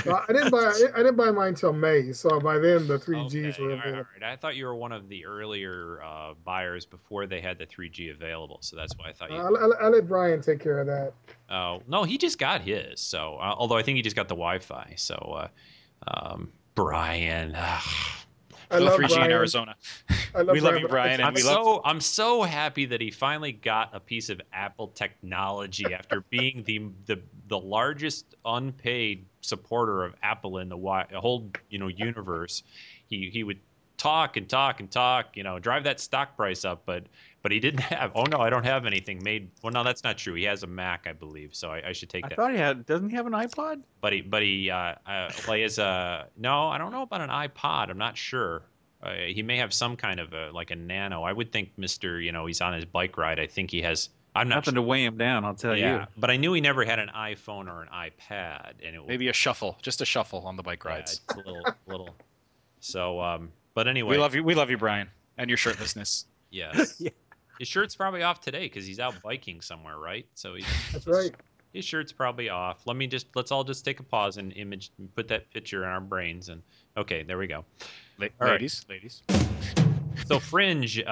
Well, I didn't buy mine until May, so by then the 3Gs were available. All right. I thought you were one of the earlier buyers before they had the 3G available, so that's why I thought you... I'll let Brian take care of that. Oh, no, he just got his, so... although I think he just got the Wi-Fi, so... Brian... I love 3G Brian. In Arizona. We love you, Brian. And I'm so happy that he finally got a piece of Apple technology after being the largest unpaid supporter of Apple in the whole universe. He would talk, drive that stock price up, but he didn't have. Oh no, I don't have anything made. Well, no, that's not true. He has a Mac, I believe. So I should take that. I thought he had. Doesn't he have an iPod? No, I don't know about an iPod. I'm not sure. He may have some kind of like a Nano. I would think, Mister. He's on his bike ride. I think he has. I'm not nothing sure. To weigh him down. I'll tell you. But I knew he never had an iPhone or an iPad, and it maybe a shuffle, just a shuffle on the bike rides. Yeah, little. So, but anyway, we love you, Brian, and your shirtlessness. Yes. Yeah. His shirt's probably off today because he's out biking somewhere, right? So that's right. His shirt's probably off. Let's all just take a pause and image, and put that picture in our brains, and okay, there we go. Ladies. So Fringe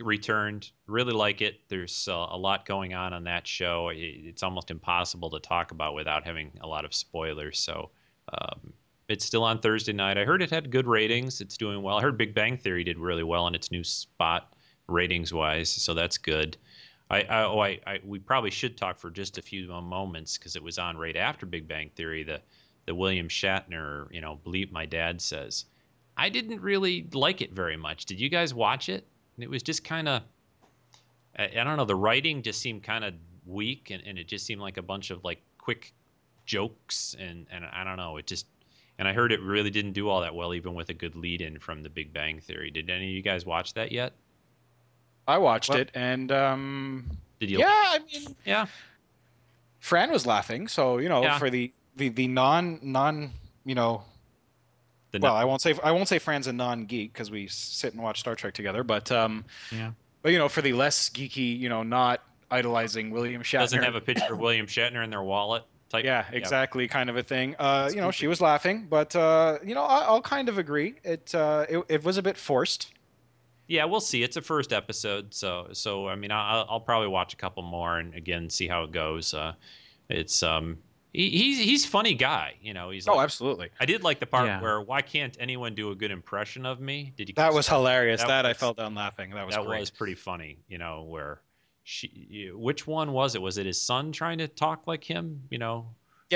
returned. Really like it. There's a lot going on that show. It's almost impossible to talk about without having a lot of spoilers. So. It's still on Thursday night. I heard it had good ratings. It's doing well. I heard Big Bang Theory did really well in its new spot ratings-wise, so that's good. We probably should talk for just a few moments because it was on right after Big Bang Theory, the William Shatner, bleep my dad says. I didn't really like it very much. Did you guys watch it? It was just kind of, I don't know, the writing just seemed kind of weak, and it just seemed like a bunch of like quick jokes, and I don't know, it just... And I heard it really didn't do all that well, even with a good lead-in from The Big Bang Theory. Did any of you guys watch that yet? I watched it, and did you? Yeah, I mean, yeah. Fran was laughing, so yeah. For the non I won't say Fran's a non-geek because we sit and watch Star Trek together, but yeah. But for the less geeky, not idolizing William Shatner, doesn't have a picture of William Shatner in their wallet. Type. Yeah, exactly, yeah. Kind of a thing. She was laughing, but I'll kind of agree. It was a bit forced. Yeah, we'll see. It's a first episode, so I mean, I'll probably watch a couple more and again see how it goes. It's he's funny guy, He's absolutely. I did like the part where why can't anyone do a good impression of me? Did you? That was hilarious. I fell down laughing. That was pretty funny. Where. Which one was it? Was it his son trying to talk like him? Yeah,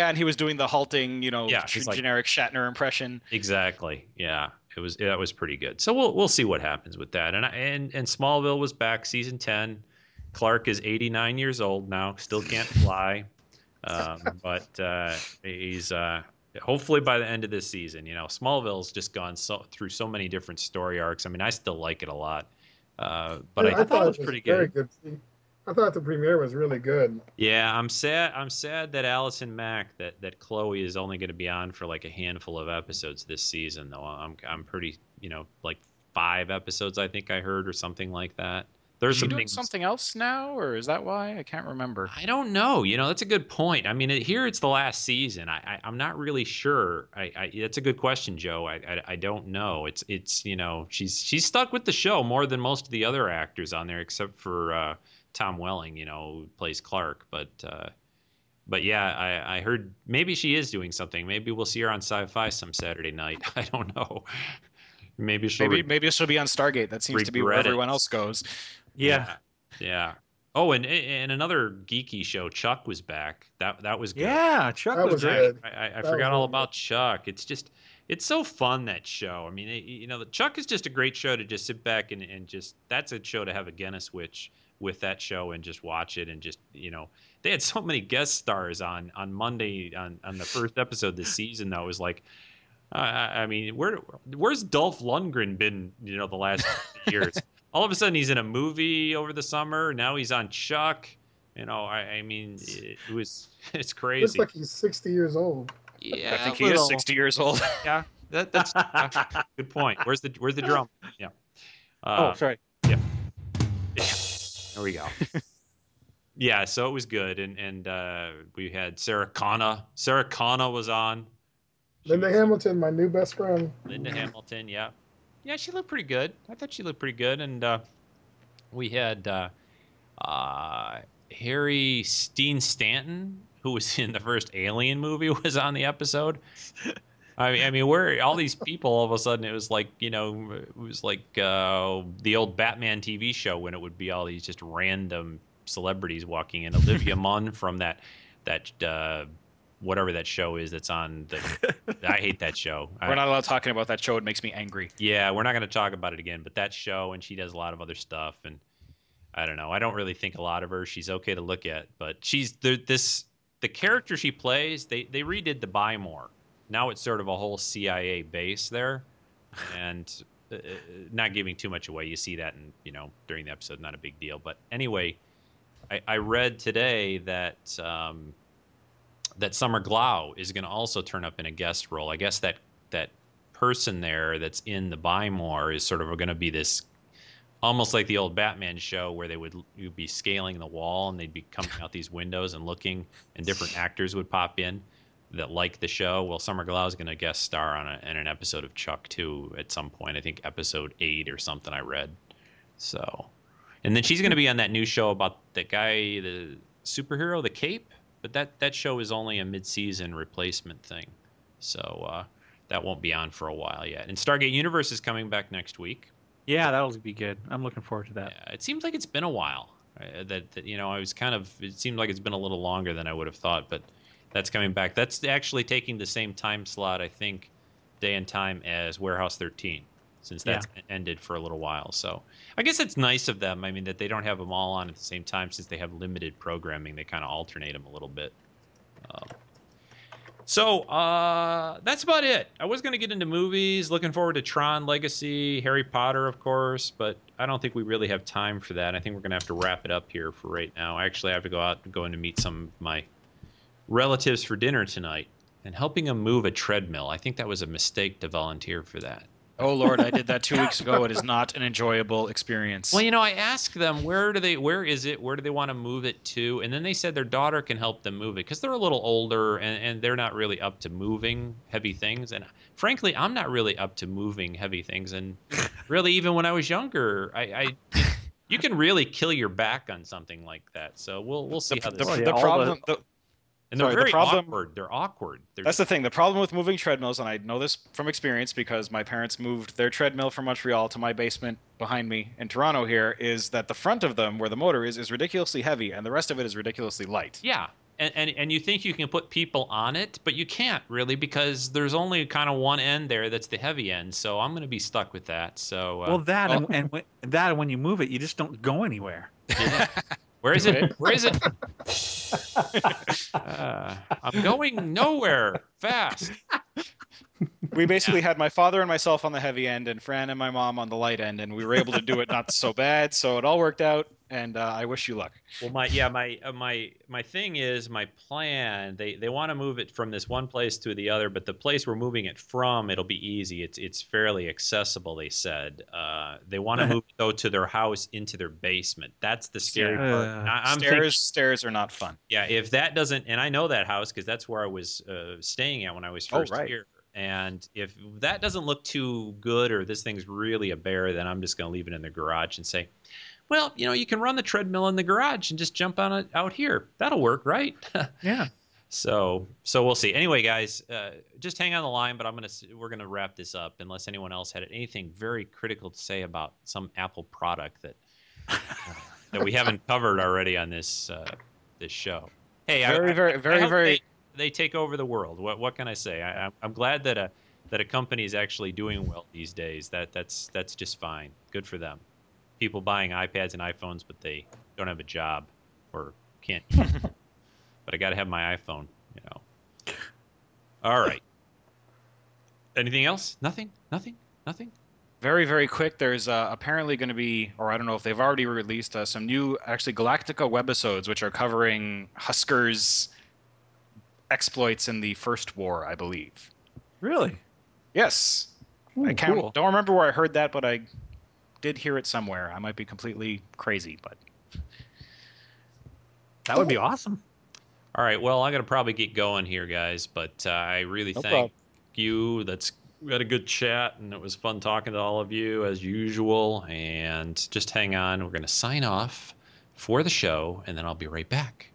and he was doing the halting, generic Shatner impression. Exactly. Yeah, that was pretty good. So we'll see what happens with that. And Smallville was back, season 10. Clark is 89 years old now, still can't fly, but he's hopefully by the end of this season, you know, Smallville's just gone through so many different story arcs. I mean, I still like it a lot, but yeah, I thought it was pretty good. I thought the premiere was really good. Yeah, I'm sad that Allison Mack, that Chloe is only going to be on for like a handful of episodes this season, though. I'm pretty, you know, like 5 episodes I think I heard or something like that. There's some doing something else now, or is that why? I can't remember. I don't know. You know, that's a good point. I mean, here it's the last season. I'm not really sure. That's a good question, Joe. I don't know. It's you know, she's stuck with the show more than most of the other actors on there, except for Tom Welling, you know, who plays Clark. But yeah, I heard maybe she is doing something. Maybe we'll see her on Sci-Fi some Saturday night. I don't know. Maybe she'll be on Stargate. That seems to be where everyone else goes. Yeah. Oh, and another geeky show, Chuck, was back. That was good. Yeah, Chuck was good. I forgot all about Chuck. It's just, it's so fun, that show. I mean, you know, Chuck is just a great show to just sit back and just, that's a show to have a Guinness with that show and just watch it and just, you know, they had so many guest stars on Monday on the first episode this season, though. It was like, I mean, where's Dolph Lundgren been, you know, the last years? All of a sudden, he's in a movie over the summer. Now he's on Chuck. You know, I mean, it's crazy. Looks like he's 60 years old. Yeah, I think he is 60 years old. Yeah, that's good point. Where's the drum? Yeah. Oh, sorry. Yeah. There we go. Yeah, so it was good, and we had Sarah Connor. Sarah Connor was on. Linda Hamilton, my new best friend. Linda Hamilton, yeah. Yeah, she looked pretty good. I thought she looked pretty good. And we had Harry Dean Stanton, who was in the first Alien movie, was on the episode. I mean, where all these people, all of a sudden, it was like, you know, it was like the old Batman TV show when it would be all these just random celebrities walking in. Olivia Munn from that whatever that show is that's on. I hate that show. We're not allowed talking about that show. It makes me angry. Yeah, we're not going to talk about it again. But that show, and she does a lot of other stuff, and I don't know. I don't really think a lot of her. She's okay to look at, but she's the character she plays. They redid the Bymore. Now it's sort of a whole CIA base there, and not giving too much away. You see that, and you know, during the episode, not a big deal. But anyway, I read today that. That Summer Glau is going to also turn up in a guest role. I guess that person there that's in the Bymore is sort of going to be this, almost like the old Batman show where you'd be scaling the wall and they'd be coming out these windows and looking, and different actors would pop in that like the show. Well, Summer Glau is going to guest star in an episode of Chuck too at some point. I think episode 8 or something I read. So, and then she's going to be on that new show about the guy, the superhero, The Cape. But that show is only a mid-season replacement thing, so that won't be on for a while yet. And Stargate Universe is coming back next week. Yeah, that'll be good. I'm looking forward to that. Yeah, it seems like it's been a while. You know, it seemed like it's been a little longer than I would have thought, but that's coming back. That's actually taking the same time slot, I think, day and time as Warehouse 13, since that's ended for a little while. So I guess it's nice of them. I mean, that they don't have them all on at the same time, since they have limited programming. They kind of alternate them a little bit. So that's about it. I was going to get into movies, looking forward to Tron Legacy, Harry Potter, of course, but I don't think we really have time for that. I think we're going to have to wrap it up here for right now. Actually, I have to go out and go in to meet some of my relatives for dinner tonight, and helping them move a treadmill. I think that was a mistake to volunteer for that. Oh, Lord, I did that 2 weeks ago. It is not an enjoyable experience. Well, you know, I asked them, where do they want to move it to? And then they said their daughter can help them move it, because they're a little older and they're not really up to moving heavy things. And frankly, I'm not really up to moving heavy things. And really, even when I was younger, you can really kill your back on something like that. So we'll see how this goes. The problem... And they're very awkward. They're awkward. That's the thing. The problem with moving treadmills, and I know this from experience because my parents moved their treadmill from Montreal to my basement behind me in Toronto here, is that the front of them, where the motor is ridiculously heavy, and the rest of it is ridiculously light. Yeah. And you think you can put people on it, but you can't really, because there's only kind of one end there that's the heavy end. So I'm going to be stuck with that. So when you move it, you just don't go anywhere. Yeah. Where is it? I'm going nowhere fast. We basically had my father and myself on the heavy end and Fran and my mom on the light end, and we were able to do it not so bad. So it all worked out, and I wish you luck. Well, my thing is, my plan, they want to move it from this one place to the other, but the place we're moving it from, it'll be easy. It's fairly accessible, they said. They want to move it, though, to their house into their basement. That's the scary part. Stairs are not fun. Yeah, if that doesn't, and I know that house because that's where I was staying at when I was first here. And if that doesn't look too good or this thing's really a bear, then I'm just going to leave it in the garage and say, well, you know, you can run the treadmill in the garage and just jump on it out here. That'll work, right? Yeah. So we'll see. Anyway, guys, just hang on the line, but we're going to wrap this up unless anyone else had anything very critical to say about some Apple product that that we haven't covered already on this this show. Hey, I hope they take over the world. What can I say? I'm glad that a company is actually doing well these days. That's just fine. Good for them. People buying iPads and iPhones, but they don't have a job or can't. But I got to have my iPhone, you know. All right. Anything else? Nothing. Very, very quick. There's apparently going to be, or I don't know if they've already released some new, actually Galactica webisodes, which are covering Huskers' exploits in the First War, I believe. Really? Yes. Ooh, I can't. Cool. Don't remember where I heard that, but I did hear it somewhere. I might be completely crazy, but that would be awesome. All right. Well, I'm gonna probably get going here, guys. But I really thank you. We had a good chat, and it was fun talking to all of you as usual. And just hang on. We're gonna sign off for the show, and then I'll be right back.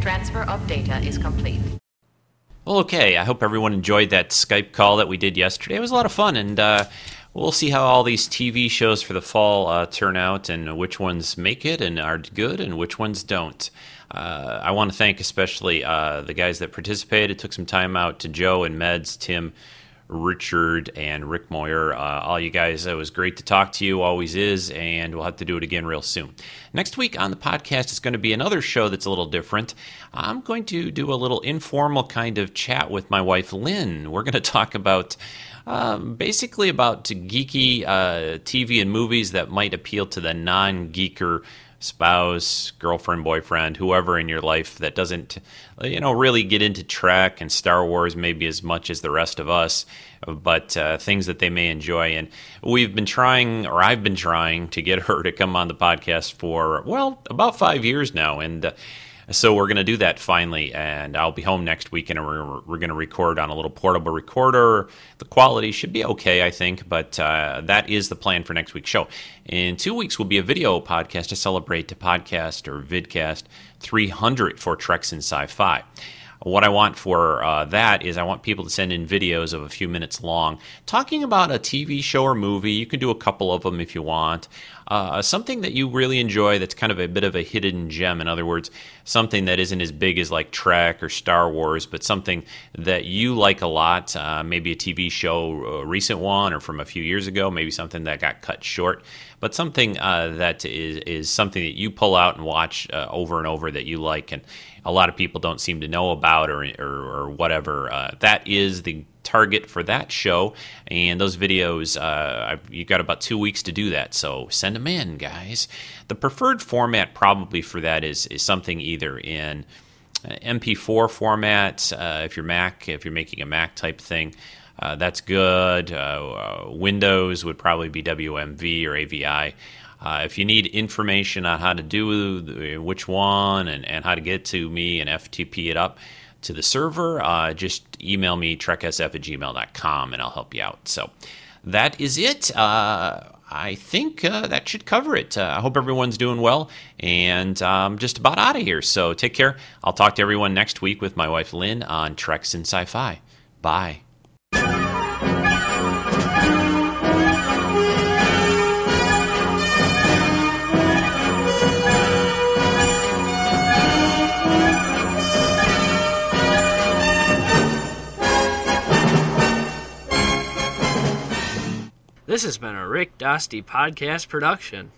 Transfer of data is complete. Well, okay. I hope everyone enjoyed that Skype call that we did yesterday. It was a lot of fun, and we'll see how all these TV shows for the fall turn out and which ones make it and are good and which ones don't. I want to thank especially the guys that participated, took some time out to Joe and Meds, Tim, Richard, and Rick Moyer. All you guys, it was great to talk to you, always is, and we'll have to do it again real soon. Next week on the podcast is going to be another show that's a little different. I'm going to do a little informal kind of chat with my wife, Lynn. We're going to talk about basically about geeky TV and movies that might appeal to the non-geeker spouse, girlfriend, boyfriend, whoever in your life that doesn't, you know, really get into Trek and Star Wars maybe as much as the rest of us, but things that they may enjoy. And I've been trying to get her to come on the podcast for, well, about 5 years now. And so we're going to do that finally, and I'll be home next week, and we're going to record on a little portable recorder. The quality should be okay, I think, but that is the plan for next week's show. In 2 weeks will be a video podcast to celebrate the podcast or vidcast 300 for Treks in Sci-Fi. What I want for that is I want people to send in videos of a few minutes long talking about a TV show or movie. You can do a couple of them if you want. Something that you really enjoy that's kind of a bit of a hidden gem. In other words, something that isn't as big as like Trek or Star Wars, but something that you like a lot, maybe a TV show, a recent one or from a few years ago, maybe something that got cut short, but something that is something that you pull out and watch over and over that you like and a lot of people don't seem to know about or whatever. That is the target for that show, and those videos, you've got about 2 weeks to do that, so send them in, guys. The preferred format probably for that is something either in MP4 format, if you're making a Mac type thing, that's good. Windows would probably be WMV or AVI. If you need information on how to do which one and how to get to me and FTP it up to the server, just email me, treksf@gmail.com, and I'll help you out. So that is it. I think that should cover it. I hope everyone's doing well, and I'm just about out of here. So take care. I'll talk to everyone next week with my wife, Lynn, on Treks in Sci-Fi. Bye. This has been a Rick Dusty podcast production.